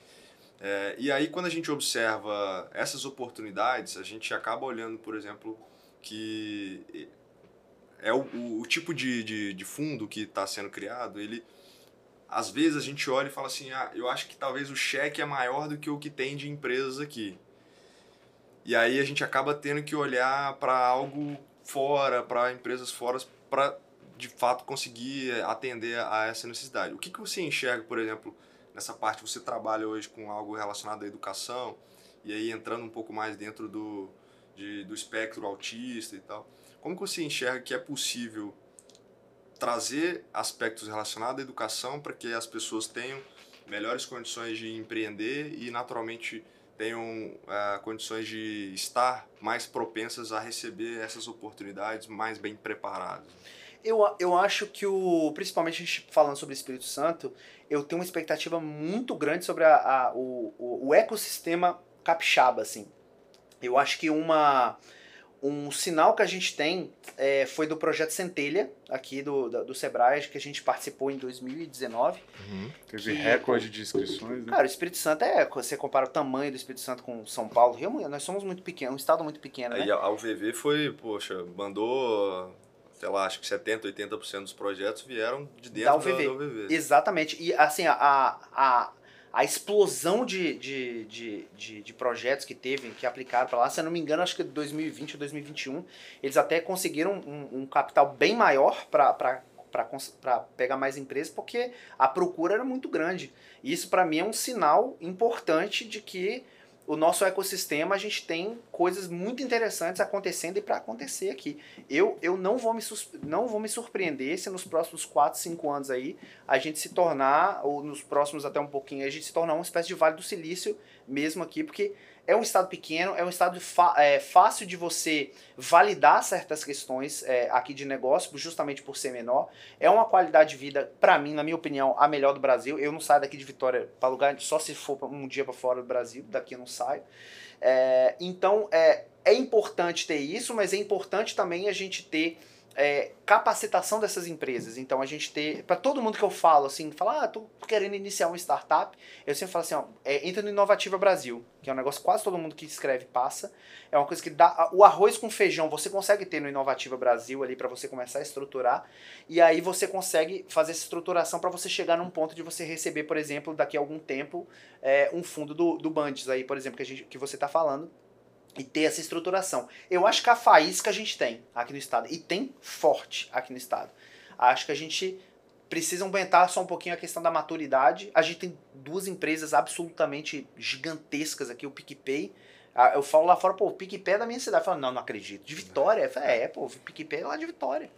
É, e aí, quando a gente observa essas oportunidades, a gente acaba olhando, por exemplo, que é o, o, o tipo de, de, de fundo que está sendo criado, ele, às vezes a gente olha e fala assim, ah, eu acho que talvez o cheque é maior do que o que tem de empresas aqui. E aí a gente acaba tendo que olhar para algo fora, para empresas fora, para de fato conseguir atender a essa necessidade. O que, que você enxerga, por exemplo, nessa parte que você trabalha hoje com algo relacionado à educação, e aí entrando um pouco mais dentro do, de, do espectro autista e tal, como que você enxerga que é possível trazer aspectos relacionados à educação para que as pessoas tenham melhores condições de empreender e naturalmente tenham uh, condições de estar mais propensas a receber essas oportunidades mais bem preparadas? Eu, eu acho que, o, principalmente a gente falando sobre o Espírito Santo, eu tenho uma expectativa muito grande sobre a, a, o, o, o ecossistema capixaba, assim. Eu acho que uma, um sinal que a gente tem é, foi do projeto Centelha, aqui do, do, do Sebrae, que a gente participou em dois mil e dezenove. Uhum. Teve que, recorde de inscrições, né? Cara, o Espírito Santo é, você compara o tamanho do Espírito Santo com São Paulo, Rio, nós somos muito pequenos, um estado muito pequeno, né? E a U V V foi, poxa, mandou... sei lá, acho que setenta, oitenta por cento dos projetos vieram de dentro da U V V. Da U V V. Exatamente. E assim, a, a, a explosão de, de, de, de, de projetos que teve, que aplicaram para lá, se eu não me engano, acho que dois mil e vinte ou dois mil e vinte e um, eles até conseguiram um, um capital bem maior para pegar mais empresas, porque a procura era muito grande. E isso, para mim, é um sinal importante de que o nosso ecossistema, a gente tem coisas muito interessantes acontecendo e para acontecer aqui. Eu, eu não, vou me não vou me surpreender se nos próximos quatro, cinco anos aí, a gente se tornar, ou nos próximos até um pouquinho, a gente se tornar uma espécie de Vale do Silício mesmo aqui, porque é um estado pequeno, é um estado é, fácil de você validar certas questões é, aqui de negócio, justamente por ser menor. É uma qualidade de vida, para mim, na minha opinião, a melhor do Brasil. Eu não saio daqui de Vitória para lugar, só se for um dia para fora do Brasil, daqui eu não saio. É, então, é, é importante ter isso, mas é importante também a gente ter... É, capacitação dessas empresas. Então a gente ter, para todo mundo que eu falo assim, falar, ah, tô querendo iniciar uma startup, eu sempre falo assim, ó, é, entra no Inovativa Brasil, que é um negócio que quase todo mundo que escreve passa, é uma coisa que dá, o arroz com feijão você consegue ter no Inovativa Brasil ali para você começar a estruturar, e aí você consegue fazer essa estruturação para você chegar num ponto de você receber, por exemplo, daqui a algum tempo, é, um fundo do, do Bundes aí, por exemplo, que, a gente, que você tá falando, e ter essa estruturação. Eu acho que a faísca a gente tem aqui no estado, e tem forte aqui no estado. Acho que a gente precisa aumentar só um pouquinho a questão da maturidade. A gente tem duas empresas absolutamente gigantescas aqui, o PicPay. Eu falo lá fora, pô, o PicPay é da minha cidade. Eu falo, não, não acredito. De Vitória? Eu falo, é, pô, o PicPay é lá de Vitória.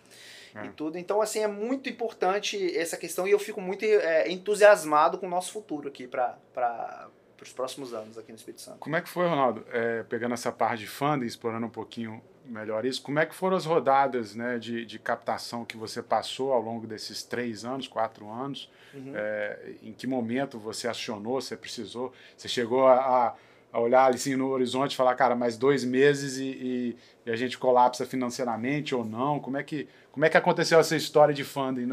Hum. E tudo. Então, assim, é muito importante essa questão, e eu fico muito é, entusiasmado com o nosso futuro aqui para... para os próximos anos aqui no Espírito Santo. Como é que foi, Ronaldo? É, pegando essa parte de funding, explorando um pouquinho melhor isso, como é que foram as rodadas, né, de, de captação que você passou ao longo desses três anos, quatro anos? Uhum. É, em que momento você acionou, você precisou? Você chegou a, a olhar assim, no horizonte e falar, cara, mais dois meses e, e, e a gente colapsa financeiramente ou não? Como é que... Como é que aconteceu essa história de funding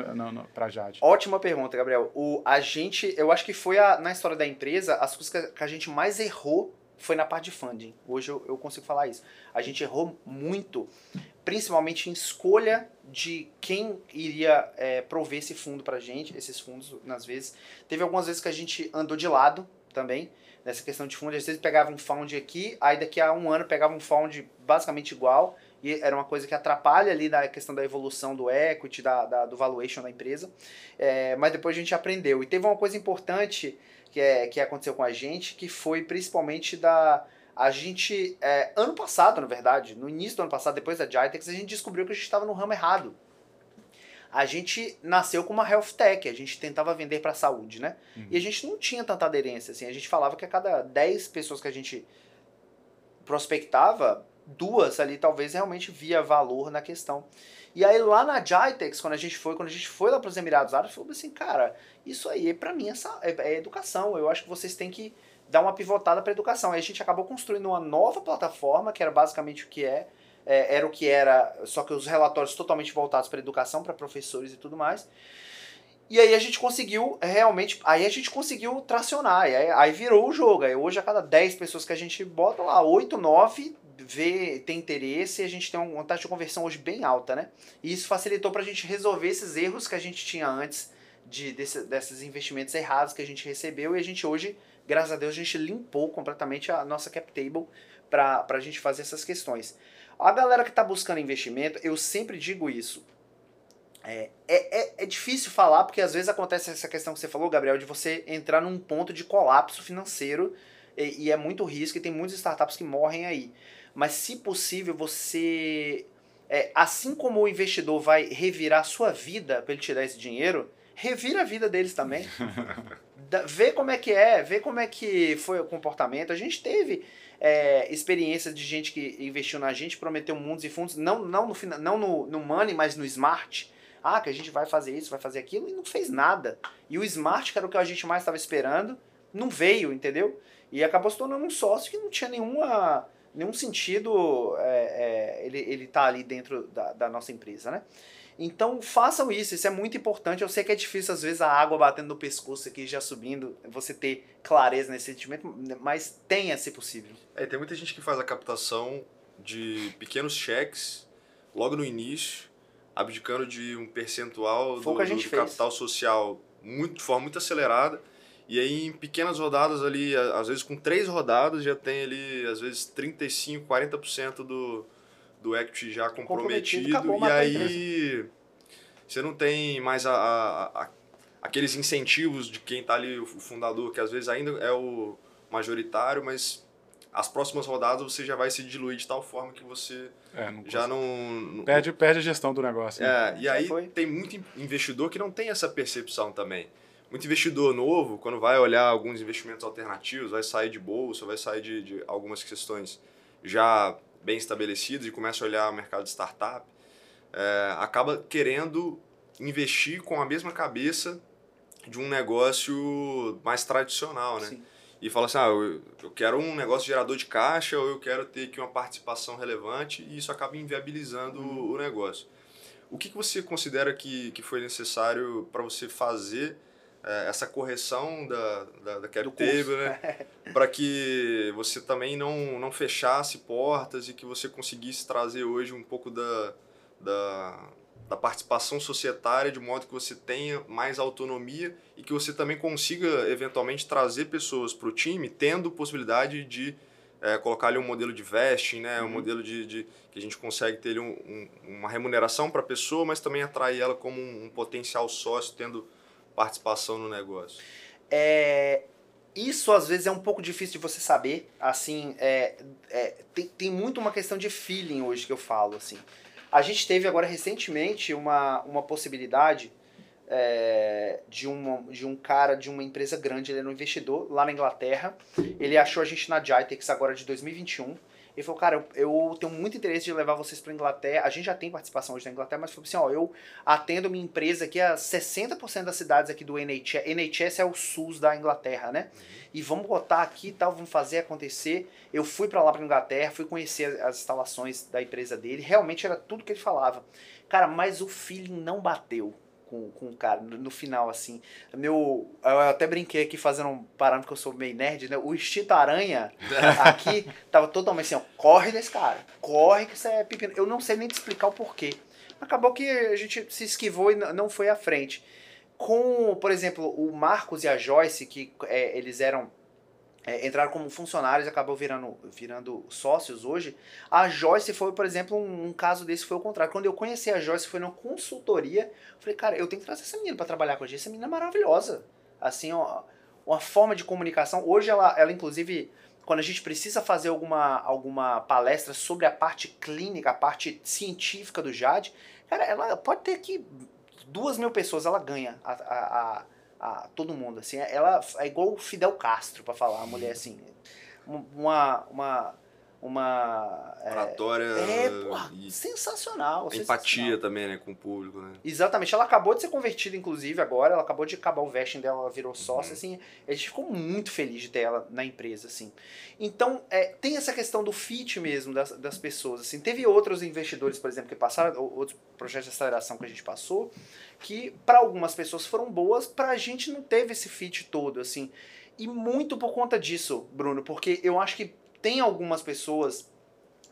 para a Jade? Ótima pergunta, Gabriel. O, a gente, eu acho que foi a, na história da empresa, as coisas que a, que a gente mais errou foi na parte de funding. Hoje eu, eu consigo falar isso. A gente errou muito, principalmente em escolha de quem iria é, prover esse fundo para a gente, esses fundos, nas vezes. Teve algumas vezes que a gente andou de lado também, nessa questão de fundo. Às vezes pegava um fund aqui, aí daqui a um ano pegava um fund basicamente igual, e era uma coisa que atrapalha ali na questão da evolução do equity, da, da, do valuation da empresa, é, mas depois a gente aprendeu. E teve uma coisa importante que, é, que aconteceu com a gente, que foi principalmente da... A gente, é, ano passado, na verdade, no início do ano passado, depois da Gitex, a gente descobriu que a gente estava no ramo errado. A gente nasceu com uma health tech, a gente tentava vender para a saúde, né? Uhum. E a gente não tinha tanta aderência, assim. A gente falava que a cada dez pessoas que a gente prospectava, duas ali talvez realmente via valor na questão. E aí lá na Gitex, quando a gente foi, quando a gente foi lá para os Emirados Árabes, falou assim, cara, isso aí é para mim essa, é, é educação, eu acho que vocês têm que dar uma pivotada para educação. Aí a gente acabou construindo uma nova plataforma, que era basicamente o que é, é era o que era, só que os relatórios totalmente voltados para educação, para professores e tudo mais. E aí a gente conseguiu realmente, aí a gente conseguiu tracionar, aí, aí virou o jogo. Aí hoje a cada dez pessoas que a gente bota lá, oito, nove vê, tem interesse, e a gente tem uma taxa de conversão hoje bem alta, né? E isso facilitou pra gente resolver esses erros que a gente tinha antes, de, desse, desses investimentos errados que a gente recebeu, e a gente hoje, graças a Deus, a gente limpou completamente a nossa cap table pra, pra gente fazer essas questões. A galera que tá buscando investimento, eu sempre digo isso, É, é, é difícil falar, porque às vezes acontece essa questão que você falou, Gabriel, de você entrar num ponto de colapso financeiro e, e é muito risco e tem muitas startups que morrem aí. Mas se possível, você, é, assim como o investidor vai revirar sua vida para ele tirar esse dinheiro, revira a vida deles também. Da, vê como é que é, vê como é que foi o comportamento. A gente teve é, experiência de gente que investiu na gente, prometeu mundos e fundos, não, não, no, não no, no Money, mas no Smart. Ah, que a gente vai fazer isso, vai fazer aquilo, e não fez nada. E o Smart, que era o que a gente mais estava esperando, não veio, entendeu? E acabou se tornando um sócio que não tinha nenhuma, nenhum sentido é, é, ele ele tá ali dentro da, da nossa empresa, né? Então, façam isso, isso é muito importante. Eu sei que é difícil, às vezes, a água batendo no pescoço aqui, já subindo, você ter clareza nesse sentimento, mas tenha, se possível. É, tem muita gente que faz a captação de pequenos cheques logo no início, abdicando de um percentual do, do capital social muito, de forma muito acelerada. E aí, em pequenas rodadas ali, às vezes com três rodadas, já tem ali, às vezes, trinta e cinco, quarenta por cento do, do equity já comprometido. comprometido acabou, e aí, você não tem mais a, a, a, aqueles incentivos de quem está ali, o fundador, que às vezes ainda é o majoritário, mas as próximas rodadas você já vai se diluir de tal forma que você é, não já não... Perde, perde a gestão do negócio. É, né? E aí foi. Tem muito investidor que não tem essa percepção também. Muito investidor novo, quando vai olhar alguns investimentos alternativos, vai sair de bolsa, vai sair de, de algumas questões já bem estabelecidas e começa a olhar o mercado de startup, é, acaba querendo investir com a mesma cabeça de um negócio mais tradicional, né? Sim. E fala assim, ah, eu quero um negócio gerador de caixa ou eu quero ter aqui uma participação relevante, e isso acaba inviabilizando hum. o negócio. O que, que você considera que, que foi necessário para você fazer é, essa correção da, da, da cap table, né? Para que você também não, não fechasse portas e que você conseguisse trazer hoje um pouco da, da, da participação societária, de modo que você tenha mais autonomia e que você também consiga, eventualmente, trazer pessoas para o time, tendo possibilidade de é, colocar ali um modelo de vesting, né? Uhum. Um modelo de, de que a gente consegue ter ali um, um, uma remuneração para a pessoa, mas também atrair ela como um, um potencial sócio, tendo participação no negócio. É, isso, às vezes, é um pouco difícil de você saber. Assim, é, é, tem, tem muito uma questão de feeling hoje que eu falo, assim. A gente teve agora recentemente uma, uma possibilidade é, de, uma, de um cara de uma empresa grande, ele era um investidor lá na Inglaterra, ele achou a gente na Gitex agora de dois mil e vinte e um, ele falou, cara, eu, eu tenho muito interesse de levar vocês para a Inglaterra, a gente já tem participação hoje na Inglaterra, mas falou assim, ó, eu atendo minha empresa aqui a sessenta por cento das cidades aqui do N H S, N H S é o SUS da Inglaterra, né? E vamos botar aqui e tal, vamos fazer acontecer. Eu fui para lá para Inglaterra, fui conhecer as instalações da empresa dele, realmente era tudo que ele falava. Cara, mas o feeling não bateu com, com o cara, no, no final, assim. Meu, eu até brinquei aqui fazendo um parâmetro que eu sou meio nerd, né? O instinto aranha aqui tava totalmente assim, ó, corre desse cara, corre que isso é pepino. Eu não sei nem te explicar o porquê. Acabou que a gente se esquivou e não foi à frente. Com, por exemplo, o Marcos e a Joyce, que é, eles eram é, entraram como funcionários e acabou virando, virando sócios hoje, a Joyce foi, por exemplo, um, um caso desse foi o contrário. Quando eu conheci a Joyce, foi numa consultoria, falei, cara, eu tenho que trazer essa menina para trabalhar com a gente, essa menina é maravilhosa. Assim, ó, uma forma de comunicação. Hoje ela, ela inclusive, quando a gente precisa fazer alguma, alguma palestra sobre a parte clínica, a parte científica do Jade, cara, ela pode ter que... Duas mil pessoas ela ganha a, a, a, a todo mundo, assim, ela é igual o Fidel Castro, pra falar, a mulher, assim, uma, uma, uma... Oratória... É, é porra, e sensacional. Empatia sensacional. Também, né? Com o público, né? Exatamente. Ela acabou de ser convertida, inclusive, agora. Ela acabou de acabar o vesting dela, ela virou sócia, uhum. assim. A gente ficou muito feliz de ter ela na empresa, assim. Então, é, tem essa questão do fit mesmo das, das pessoas, assim. Teve outros investidores, por exemplo, que passaram, outros projetos de aceleração que a gente passou, que para algumas pessoas foram boas, para a gente não teve esse fit todo, assim. E muito por conta disso, Bruno, porque eu acho que tem algumas pessoas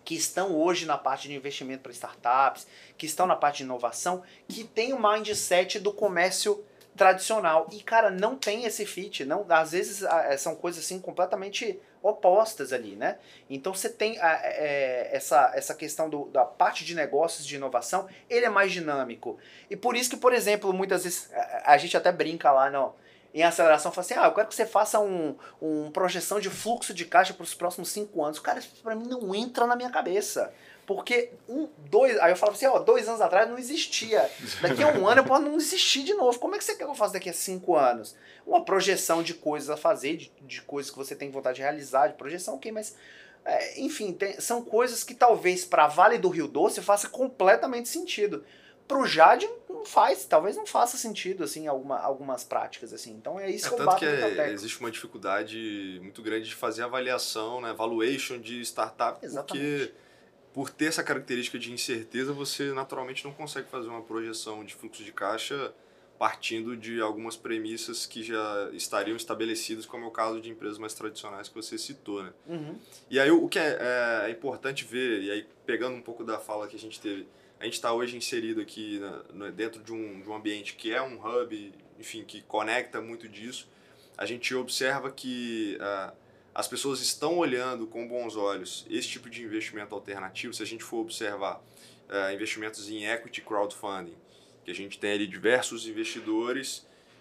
que estão hoje na parte de investimento para startups, que estão na parte de inovação, que tem o mindset do comércio tradicional. E, cara, não tem esse fit. Não, às vezes são coisas assim completamente opostas ali, né? Então você tem a, é, essa, essa questão do, da parte de negócios de inovação, ele é mais dinâmico. E por isso que, por exemplo, muitas vezes a, a gente até brinca lá, não... Em aceleração, fala assim, ah, eu quero que você faça um, um projeção de fluxo de caixa para os próximos cinco anos. Cara, isso para mim não entra na minha cabeça. Porque um, dois... Aí eu falava assim, ó, dois anos atrás não existia. Daqui a um ano eu posso não existir de novo. Como é que você quer que eu faça daqui a cinco anos? Uma projeção de coisas a fazer, de, de coisas que você tem vontade de realizar, de projeção, ok, mas... É, enfim, tem, são coisas que talvez para Vale do Rio Doce faça completamente sentido. Para o Jade não faz, talvez não faça sentido, assim, alguma, algumas práticas, assim. Então é isso é, que eu bato que é, existe uma dificuldade muito grande de fazer avaliação, né, valuation de startup, exatamente. Porque por ter essa característica de incerteza, você naturalmente não consegue fazer uma projeção de fluxo de caixa partindo de algumas premissas que já estariam estabelecidas, como é o caso de empresas mais tradicionais que você citou, né? Uhum. E aí o que é, é importante ver, e aí pegando um pouco da fala que a gente teve, a gente está hoje inserido aqui na, dentro de um, de um ambiente que é um hub, enfim, que conecta muito disso. A gente observa que uh, as pessoas estão olhando com bons olhos esse tipo de investimento alternativo. Se a gente for observar uh, investimentos em equity crowdfunding, que a gente tem ali diversos investidores.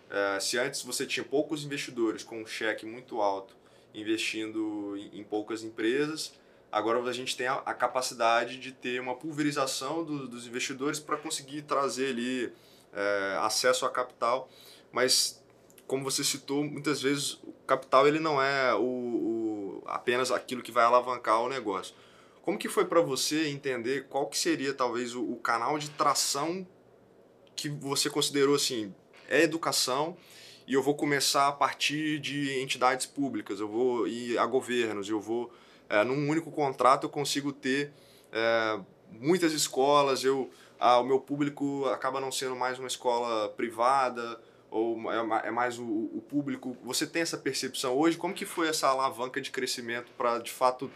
Uh, se antes você tinha poucos investidores com um cheque muito alto investindo em, em poucas empresas, agora a gente tem a, a capacidade de ter uma pulverização do, dos investidores para conseguir trazer ali é, acesso a capital, mas como você citou, muitas vezes o capital ele não é o, o, apenas aquilo que vai alavancar o negócio. Como que foi para você entender qual que seria talvez o, o canal de tração que você considerou assim, é educação, e eu vou começar a partir de entidades públicas, eu vou ir a governos, eu vou... É, num único contrato eu consigo ter é, muitas escolas, eu, ah, o meu público acaba não sendo mais uma escola privada, ou é, é mais o, o público. Você tem essa percepção hoje? Como que foi essa alavanca de crescimento para, de fato,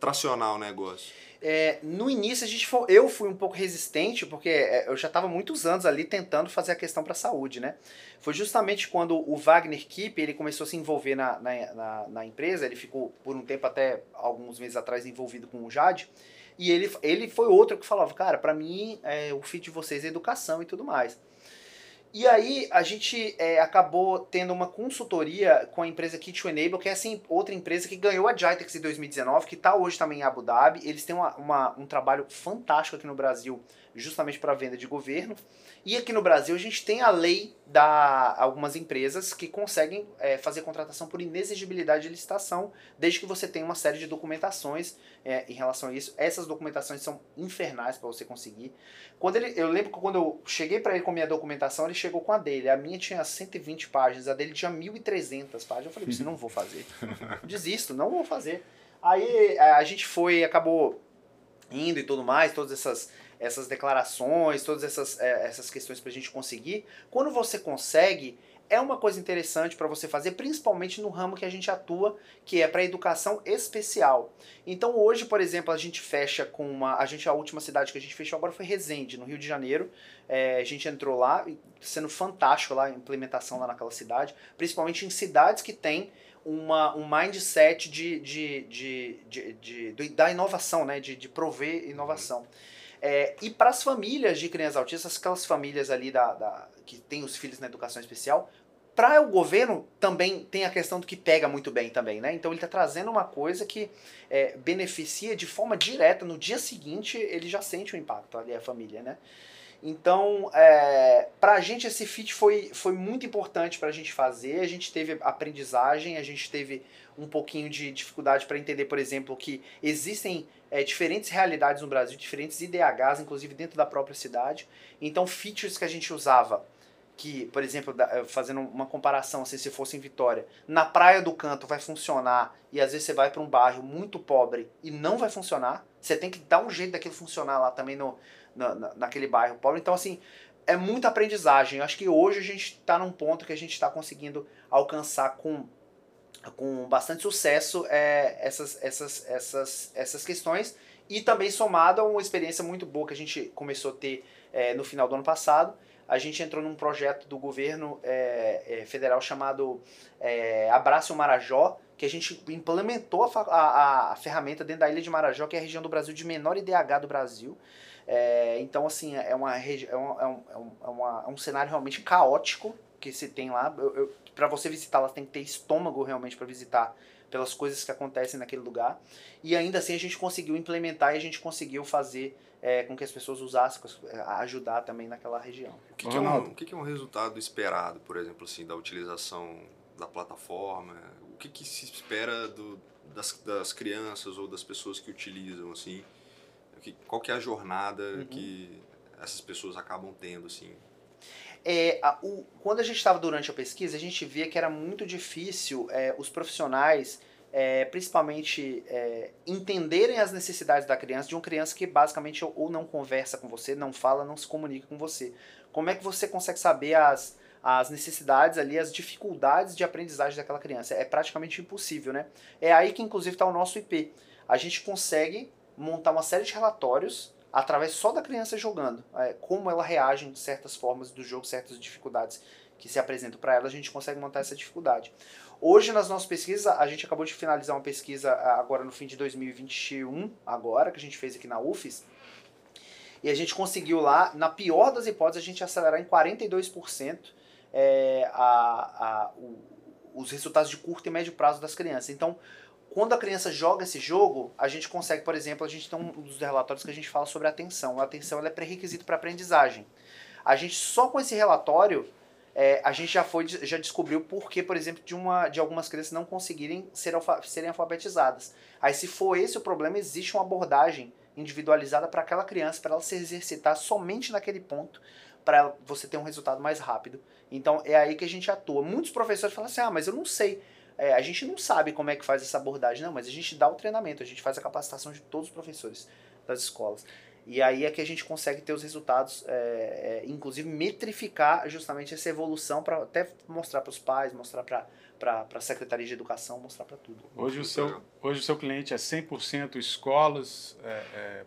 tracionar o negócio? É, no início a gente foi, eu fui um pouco resistente, porque eu já estava muitos anos ali tentando fazer a questão para a saúde, né? Foi justamente quando o Wagner Kipp, ele começou a se envolver na, na, na, na empresa, ele ficou por um tempo até alguns meses atrás envolvido com o Jade, e ele, ele foi outro que falava, cara, para mim é, o fit de vocês é educação e tudo mais. E aí a gente é, acabou tendo uma consultoria com a empresa Key to Enable, que é assim, outra empresa que ganhou a Gitex em dois mil e dezenove, que está hoje também em Abu Dhabi. Eles têm uma, uma, um trabalho fantástico aqui no Brasil, justamente para venda de governo. E aqui no Brasil a gente tem a lei da algumas empresas que conseguem é, fazer contratação por inexigibilidade de licitação, desde que você tenha uma série de documentações é, em relação a isso. Essas documentações são infernais para você conseguir. Quando ele, eu lembro que quando eu cheguei para ele com a minha documentação, ele chegou com a dele, a minha tinha cento e vinte páginas, a dele tinha mil e trezentas páginas, eu falei, isso não vou fazer, desisto, não vou fazer. Aí a gente foi, acabou indo e tudo mais, todas essas, essas declarações, todas essas, essas questões pra gente conseguir. Quando você consegue, é uma coisa interessante para você fazer, principalmente no ramo que a gente atua, que é para educação especial. Então hoje, por exemplo, a gente fecha com uma... A, gente, a última cidade que a gente fechou agora foi Resende, no Rio de Janeiro. É, a gente entrou lá, sendo fantástico lá, a implementação lá naquela cidade, principalmente em cidades que tem uma, um mindset de, de, de, de, de, de, da inovação, né? de, de prover inovação. É, e para as famílias de crianças autistas, aquelas famílias ali da, da, que tem os filhos na educação especial, para o governo também tem a questão do que pega muito bem também, né? Então ele está trazendo uma coisa que é, beneficia de forma direta, no dia seguinte ele já sente o impacto ali, a família, né? Então, é, para a gente esse fit foi, foi muito importante para a gente fazer, a gente teve aprendizagem, a gente teve um pouquinho de dificuldade para entender, por exemplo, que existem é, diferentes realidades no Brasil, diferentes I D Hs, inclusive dentro da própria cidade. Então, features que a gente usava, que, por exemplo, fazendo uma comparação, assim, se fosse em Vitória, na Praia do Canto vai funcionar e às vezes você vai para um bairro muito pobre e não vai funcionar, você tem que dar um jeito daquilo funcionar lá também no... Na, na, naquele bairro pobre. Então, assim, é muita aprendizagem. Eu acho que hoje a gente está num ponto que a gente está conseguindo alcançar com, com bastante sucesso é, essas, essas, essas, essas questões, e também somado a uma experiência muito boa que a gente começou a ter é, no final do ano passado. A gente entrou num projeto do governo é, é, federal chamado é, Abrace o Marajó, que a gente implementou a, a, a ferramenta dentro da ilha de Marajó, que é a região do Brasil de menor I D H do Brasil. É, então, assim, é, uma, é, um, é, um, é, uma, é um cenário realmente caótico que se tem lá. Eu, eu, para você visitar lá, tem que ter estômago realmente para visitar, pelas coisas que acontecem naquele lugar. E ainda assim a gente conseguiu implementar e a gente conseguiu fazer é, com que as pessoas usassem, ajudar também naquela região. O que, que, é, um, o que é um resultado esperado, por exemplo, assim, da utilização da plataforma? O que, que se espera do, das, das crianças ou das pessoas que utilizam, assim? Qual que é a jornada uhum. que essas pessoas acabam tendo, assim? É, a, o, quando a gente estava durante a pesquisa, a gente via que era muito difícil é, os profissionais, é, principalmente, é, entenderem as necessidades da criança, de uma criança que basicamente ou não conversa com você, não fala, não se comunica com você. Como é que você consegue saber as, as necessidades ali, as dificuldades de aprendizagem daquela criança? É praticamente impossível, né? É aí que, inclusive, está o nosso I P. A gente consegue montar uma série de relatórios através só da criança jogando, é, como ela reage em certas formas do jogo, certas dificuldades que se apresentam para ela, a gente consegue montar essa dificuldade. Hoje, nas nossas pesquisas, a gente acabou de finalizar uma pesquisa agora no fim de dois mil e vinte e um, agora, que a gente fez aqui na U F E S, e a gente conseguiu lá, na pior das hipóteses, a gente acelerar em quarenta e dois por cento é, a, a, o, os resultados de curto e médio prazo das crianças. Então, quando a criança joga esse jogo, a gente consegue, por exemplo, a gente tem um dos relatórios que a gente fala sobre a atenção. A atenção ela é pré-requisito para aprendizagem. A gente só com esse relatório, é, a gente já, foi, já descobriu por que, por exemplo, de, uma, de algumas crianças não conseguirem ser alfa, serem alfabetizadas. Aí se for esse o problema, existe uma abordagem individualizada para aquela criança, para ela se exercitar somente naquele ponto, para você ter um resultado mais rápido. Então é aí que a gente atua. Muitos professores falam assim, ah, mas eu não sei. É, a gente não sabe como é que faz essa abordagem, não, mas a gente dá o treinamento, a gente faz a capacitação de todos os professores das escolas. E aí é que a gente consegue ter os resultados, é, é, inclusive metrificar justamente essa evolução, para até mostrar para os pais, mostrar para a Secretaria de Educação, mostrar para tudo. Hoje o, seu, hoje o seu cliente é cem por cento escolas é, é,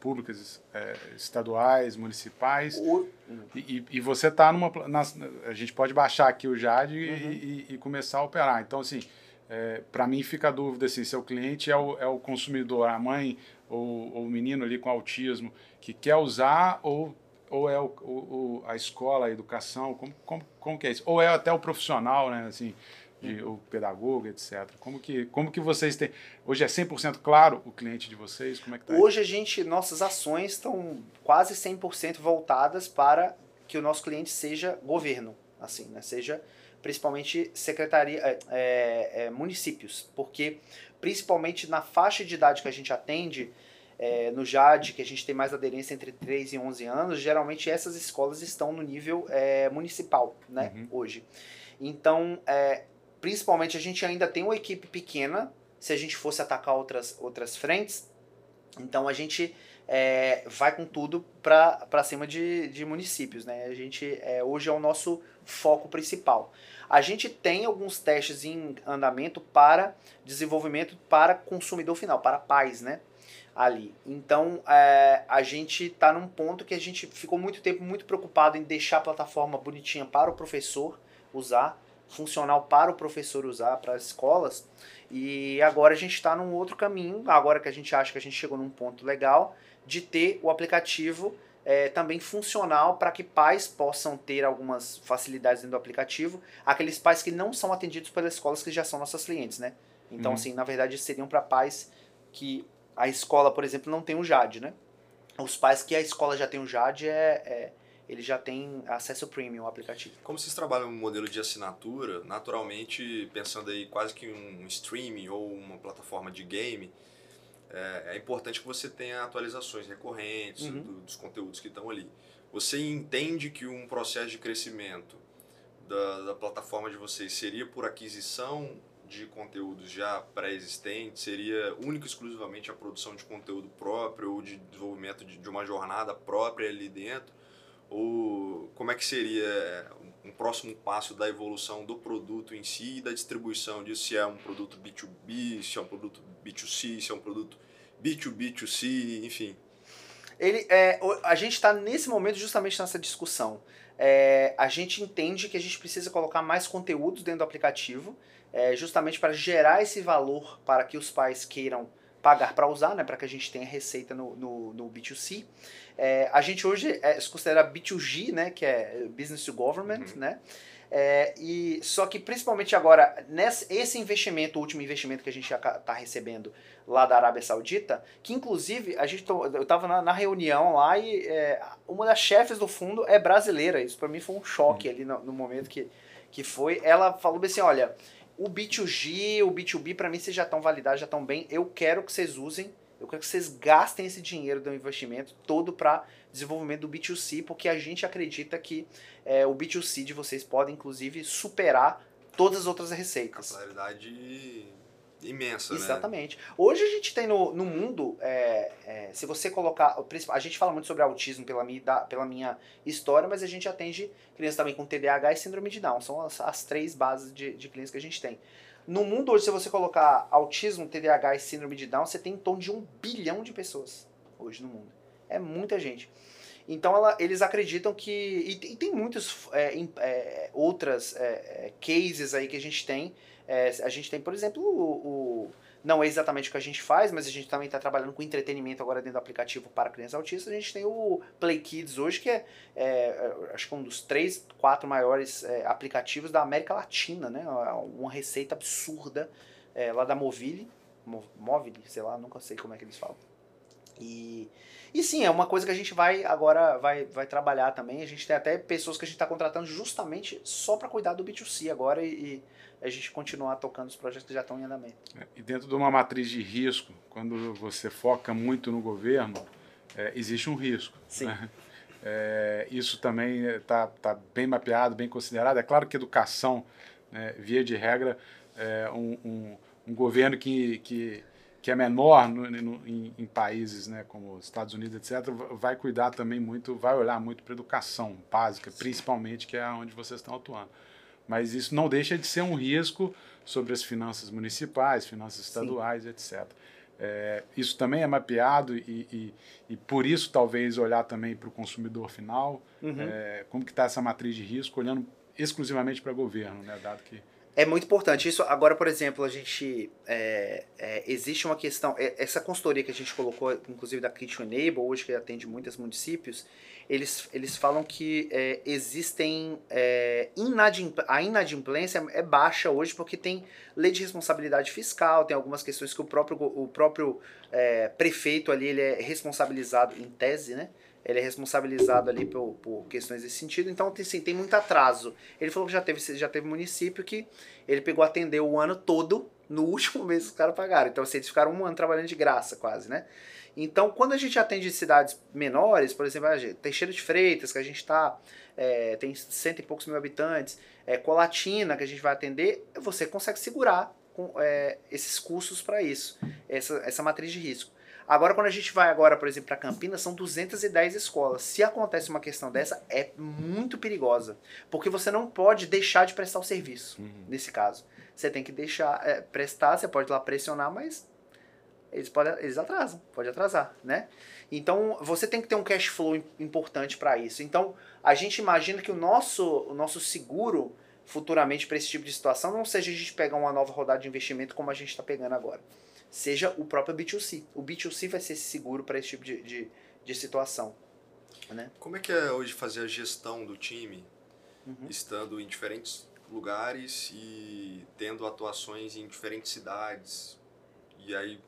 públicas, é, estaduais, municipais, o... e, e você está numa... Na, a gente pode baixar aqui o Jade uhum. e, e, e começar a operar. Então, assim, é, para mim fica a dúvida, assim, se o cliente é o, é o consumidor, a mãe ou, ou o menino ali com autismo que quer usar, ou, ou é o, o, a escola, a educação, como, como, como que é isso? Ou é até o profissional, né, assim... De, o pedagogo, etcétera. Como que, como que vocês têm... Hoje é cem por cento claro o cliente de vocês? Como é que tá hoje aí? A gente... Nossas ações estão quase cem por cento voltadas para que o nosso cliente seja governo, assim, né? Seja principalmente secretaria, é, é, municípios, porque principalmente na faixa de idade que a gente atende, é, no Jade, que a gente tem mais aderência entre três e onze anos, geralmente essas escolas estão no nível é, municipal, né? Uhum. Hoje. Então, é, principalmente a gente ainda tem uma equipe pequena, se a gente fosse atacar outras, outras frentes, então a gente é, vai com tudo para cima de, de municípios, né? A gente, é, hoje é o nosso foco principal. A gente tem alguns testes em andamento para desenvolvimento para consumidor final, para pais, né? Ali. Então, é, a gente está num ponto que a gente ficou muito tempo muito preocupado em deixar a plataforma bonitinha para o professor usar, funcional para o professor usar, para as escolas, e agora a gente está num outro caminho, agora que a gente acha que a gente chegou num ponto legal, de ter o aplicativo é, também funcional para que pais possam ter algumas facilidades dentro do aplicativo, aqueles pais que não são atendidos pelas escolas que já são nossas clientes, né? Então, uhum. assim, na verdade, seriam para pais que a escola, por exemplo, não tem o Jade, né? os pais que a escola já tem o Jade, é, é, ele já tem acesso premium ao aplicativo. Como vocês trabalham um modelo de assinatura, naturalmente, pensando aí quase que um streaming ou uma plataforma de game, é, é importante que você tenha atualizações recorrentes, uhum, do, dos conteúdos que estão ali. Você entende que um processo de crescimento da, da plataforma de vocês seria por aquisição de conteúdos já pré-existentes, seria único e exclusivamente a produção de conteúdo próprio ou de desenvolvimento de, de uma jornada própria ali dentro? Ou como é que seria um próximo passo da evolução do produto em si e da distribuição disso? Se é um produto B dois B, se é um produto B dois C, se é um produto B dois B dois C, enfim. Ele, é, a gente está nesse momento justamente nessa discussão. É, a gente entende que a gente precisa colocar mais conteúdo dentro do aplicativo, é, justamente para gerar esse valor para que os pais queiram pagar para usar, né, para que a gente tenha receita no, no, no B dois C. É, a gente hoje é, se considera B dois G, né, que é Business to Government, uhum, né? É, e, só que principalmente agora, nesse, esse investimento, o último investimento que a gente está recebendo lá da Arábia Saudita, que inclusive a gente tô, eu estava na, na reunião lá e é, uma das chefes do fundo é brasileira. Isso para mim foi um choque, uhum, ali no, no momento que, que foi. Ela falou assim, olha, o B dois G, o B dois B, para mim vocês já estão validados, já estão bem, eu quero que vocês usem, eu quero que vocês gastem esse dinheiro do investimento todo para desenvolvimento do B dois C, porque a gente acredita que é, o B dois C de vocês pode, inclusive, superar todas as outras receitas. A claridade imensa, né? Exatamente. Hoje a gente tem no, no mundo, é, é, se você colocar... A gente fala muito sobre autismo pela minha, pela minha história, mas a gente atende crianças também com T D A H e síndrome de Down. São as, as três bases de, de clientes que a gente tem. No mundo hoje, se você colocar autismo, T D A H e síndrome de Down, você tem em torno de um bilhão de pessoas hoje no mundo. É muita gente. Então ela, eles acreditam que... E, e tem muitos é, é, outras é, cases aí que a gente tem. É, a gente tem, por exemplo, o, o... Não é exatamente o que a gente faz, mas a gente também está trabalhando com entretenimento agora dentro do aplicativo para crianças autistas. A gente tem o Play Kids hoje, que é, é acho que um dos três, quatro maiores é, aplicativos da América Latina, né? Uma receita absurda é, lá da Movile. Movile, sei lá, nunca sei como é que eles falam. E, e sim, é uma coisa que a gente vai agora vai, vai trabalhar também. A gente tem até pessoas que a gente está contratando justamente só para cuidar do B dois C agora e, e a gente continuar tocando os projetos que já estão em andamento. E dentro de uma matriz de risco, quando você foca muito no governo, é, existe um risco. Sim. Né? É, isso também está tá bem mapeado, bem considerado. É claro que educação, né, via de regra, é um, um, um governo que... que que é menor no, no, em, em países, né, como Estados Unidos, etcétera, vai cuidar também muito, vai olhar muito para a educação básica, principalmente, que é onde vocês estão atuando. Mas isso não deixa de ser um risco sobre as finanças municipais, finanças estaduais, sim, etcétera. É, isso também é mapeado e, e, e por isso, talvez, olhar também para o consumidor final, uhum, é, como que está essa matriz de risco, olhando exclusivamente para o governo, né, dado que... É muito importante isso. Agora, por exemplo, a gente... É, é, existe uma questão... É, essa consultoria que a gente colocou, inclusive da Key to Enable, hoje que atende muitos municípios, eles, eles falam que é, existem... É, inadimpl- a inadimplência é baixa hoje porque tem lei de responsabilidade fiscal, tem algumas questões que o próprio, o próprio é, prefeito ali ele é responsabilizado, em tese, né? Ele é responsabilizado ali por, por questões desse sentido, então tem, sim, tem muito atraso. Ele falou que já teve, já teve município que ele pegou, atendeu o ano todo, no último mês os caras pagaram. Então, assim, eles ficaram um ano trabalhando de graça quase, né? Então, quando a gente atende cidades menores, por exemplo, Teixeira de Freitas, que a gente tá, é, tem cento e poucos mil habitantes, é, Colatina, que a gente vai atender, você consegue segurar com, é, esses custos para isso, essa, essa matriz de risco. Agora, quando a gente vai agora, por exemplo, para Campinas, são duzentas e dez escolas. Se acontece uma questão dessa, é muito perigosa. Porque você não pode deixar de prestar o serviço, uhum, nesse caso. Você tem que deixar é, prestar, você pode ir lá pressionar, mas eles, podem, eles atrasam, pode atrasar, né? Então, você tem que ter um cash flow importante para isso. Então, a gente imagina que o nosso, o nosso seguro, futuramente, para esse tipo de situação, não seja a gente pegar uma nova rodada de investimento como a gente está pegando agora. Seja o próprio B dois C. O B dois C vai ser seguro para esse tipo de, de, de situação. Né? Como é que é hoje fazer a gestão do time, uhum, estando em diferentes lugares e tendo atuações em diferentes cidades? E aí,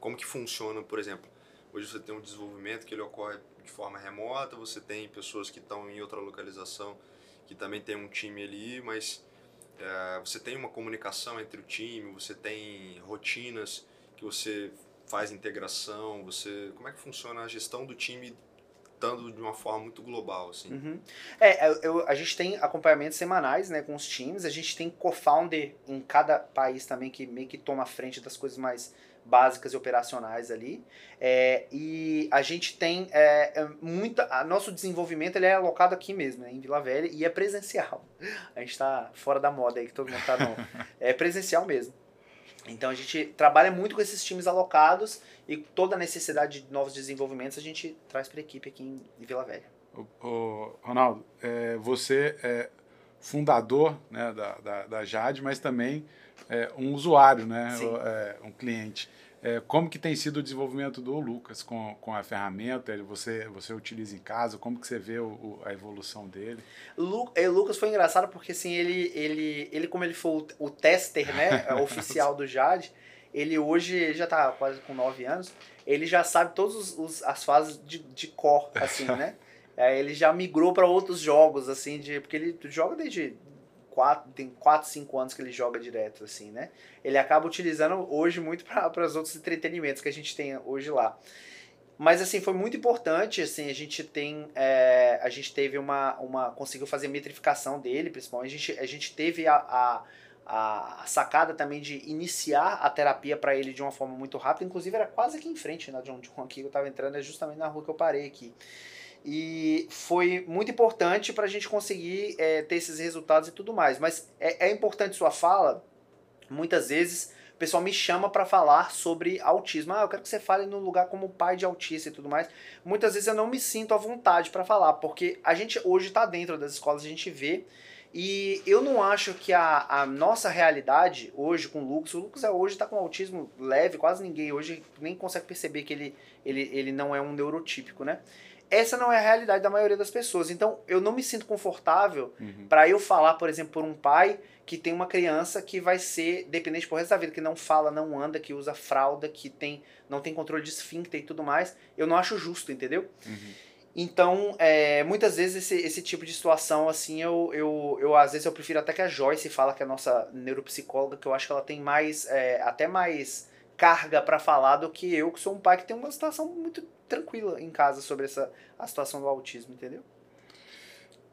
como que funciona, por exemplo, Hoje você tem um desenvolvimento que ele ocorre de forma remota, você tem pessoas que estão em outra localização que também tem um time ali, mas é, você tem uma comunicação entre o time, você tem rotinas que você faz integração, você... Como é que funciona a gestão do time estando de uma forma muito global, assim? Uhum. É, eu, a gente tem acompanhamentos semanais, né, com os times, a gente tem co-founder em cada país também que meio que toma a frente das coisas mais básicas e operacionais ali, é, e a gente tem é, muita, a nosso desenvolvimento ele é alocado aqui mesmo, né, em Vila Velha, e é presencial. A gente tá fora da moda aí que todo mundo tá, não. É presencial mesmo. Então a gente trabalha muito com esses times alocados e toda a necessidade de novos desenvolvimentos a gente traz para a equipe aqui em Vila Velha. Ô, ô, Ronaldo, é, você é fundador, né, da, da, da Jade, mas também é, um usuário, né, é, um cliente. É, como que tem sido o desenvolvimento do Lucas com, com a ferramenta? Ele, você, você utiliza em casa? Como que você vê o, o, a evolução dele? Lu, o Lucas foi engraçado porque, assim, ele, ele, ele como ele foi o, o tester, né, oficial do Jade, ele hoje já está quase com nove anos, ele já sabe todas as fases de, de cor, assim, né? É, ele já migrou para outros jogos, assim, de, porque ele joga desde... Quatro, tem quatro, cinco anos que ele joga direto, assim, né? Ele acaba utilizando hoje muito para os outros entretenimentos que a gente tem hoje lá. Mas, assim, foi muito importante, assim, a gente tem... É, a gente teve uma, uma... Conseguiu fazer metrificação dele, principalmente. A gente, a gente teve a, a, a sacada também de iniciar a terapia para ele de uma forma muito rápida. Inclusive, era quase aqui em frente, na John John, aqui que eu estava entrando, é justamente na rua que eu parei aqui. E foi muito importante para a gente conseguir é, ter esses resultados e tudo mais. Mas é, é importante sua fala. Muitas vezes o pessoal me chama para falar sobre autismo. Ah, eu quero que você fale no lugar como pai de autista e tudo mais. Muitas vezes eu não me sinto à vontade para falar, porque a gente hoje está dentro das escolas, a gente vê. E eu não acho que a, a nossa realidade hoje com o Lucas, o Lucas hoje está com autismo leve, quase ninguém hoje nem consegue perceber que ele, ele, ele não é um neurotípico, né? Essa não é a realidade da maioria das pessoas. Então, eu não me sinto confortável uhum. para eu falar, por exemplo, por um pai que tem uma criança que vai ser dependente pro resto da vida, que não fala, não anda, que usa fralda, que tem, não tem controle de esfíncter e tudo mais. Eu não acho justo, entendeu? Uhum. Então, é, muitas vezes esse, esse tipo de situação, assim, eu, eu, eu às vezes eu prefiro até que a Joyce fala, que é a nossa neuropsicóloga, que eu acho que ela tem mais, é, até mais carga para falar do que eu, que sou um pai que tem uma situação muito tranquila em casa sobre essa, a situação do autismo, entendeu?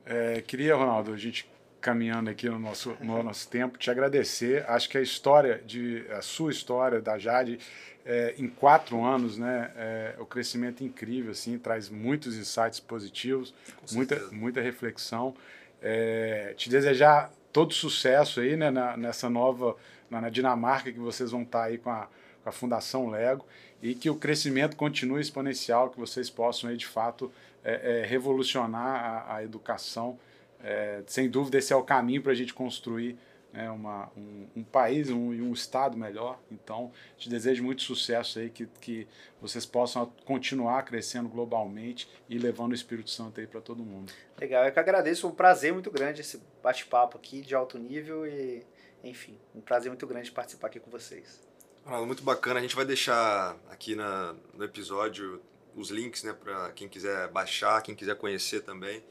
É, queria, Ronaldo, a gente caminhando aqui no nosso, no nosso tempo, te agradecer. Acho que a história, de, a sua história da Jade, é, em quatro anos, né, é, o crescimento é incrível, assim, traz muitos insights positivos, muita, muita reflexão. É, te desejar todo sucesso aí, né, na, nessa nova, na, na Dinamarca, que vocês vão estar aí com a, com a Fundação Lego, e que o crescimento continue exponencial, que vocês possam, aí, de fato, é, é, revolucionar a, a educação. É, sem dúvida, esse é o caminho para a gente construir, né, uma, um, um país e um, um estado melhor. Então, te desejo muito sucesso aí, que, que vocês possam continuar crescendo globalmente e levando o Espírito Santo aí para todo mundo. Legal, eu que agradeço, um prazer muito grande esse bate-papo aqui de alto nível e, enfim, um prazer muito grande participar aqui com vocês. Muito bacana, a gente vai deixar aqui na, no episódio os links, né, para quem quiser baixar, quem quiser conhecer também.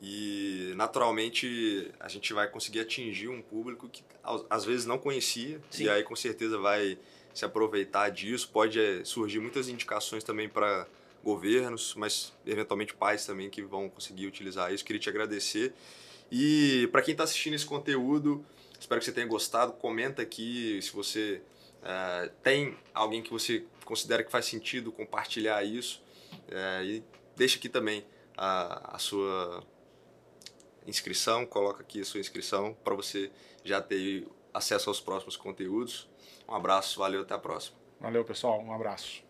E naturalmente a gente vai conseguir atingir um público que às vezes não conhecia. Sim. E aí com certeza vai se aproveitar disso, pode é, surgir muitas indicações também para governos, mas eventualmente pais também que vão conseguir utilizar isso. Queria te agradecer, e para quem está assistindo esse conteúdo, espero que você tenha gostado, comenta aqui se você... Uh, tem alguém que você considera que faz sentido compartilhar isso, uh, e deixa aqui também a, a sua inscrição, coloca aqui a sua inscrição para você já ter acesso aos próximos conteúdos. Um abraço, valeu, até a próxima. Valeu, pessoal, um abraço.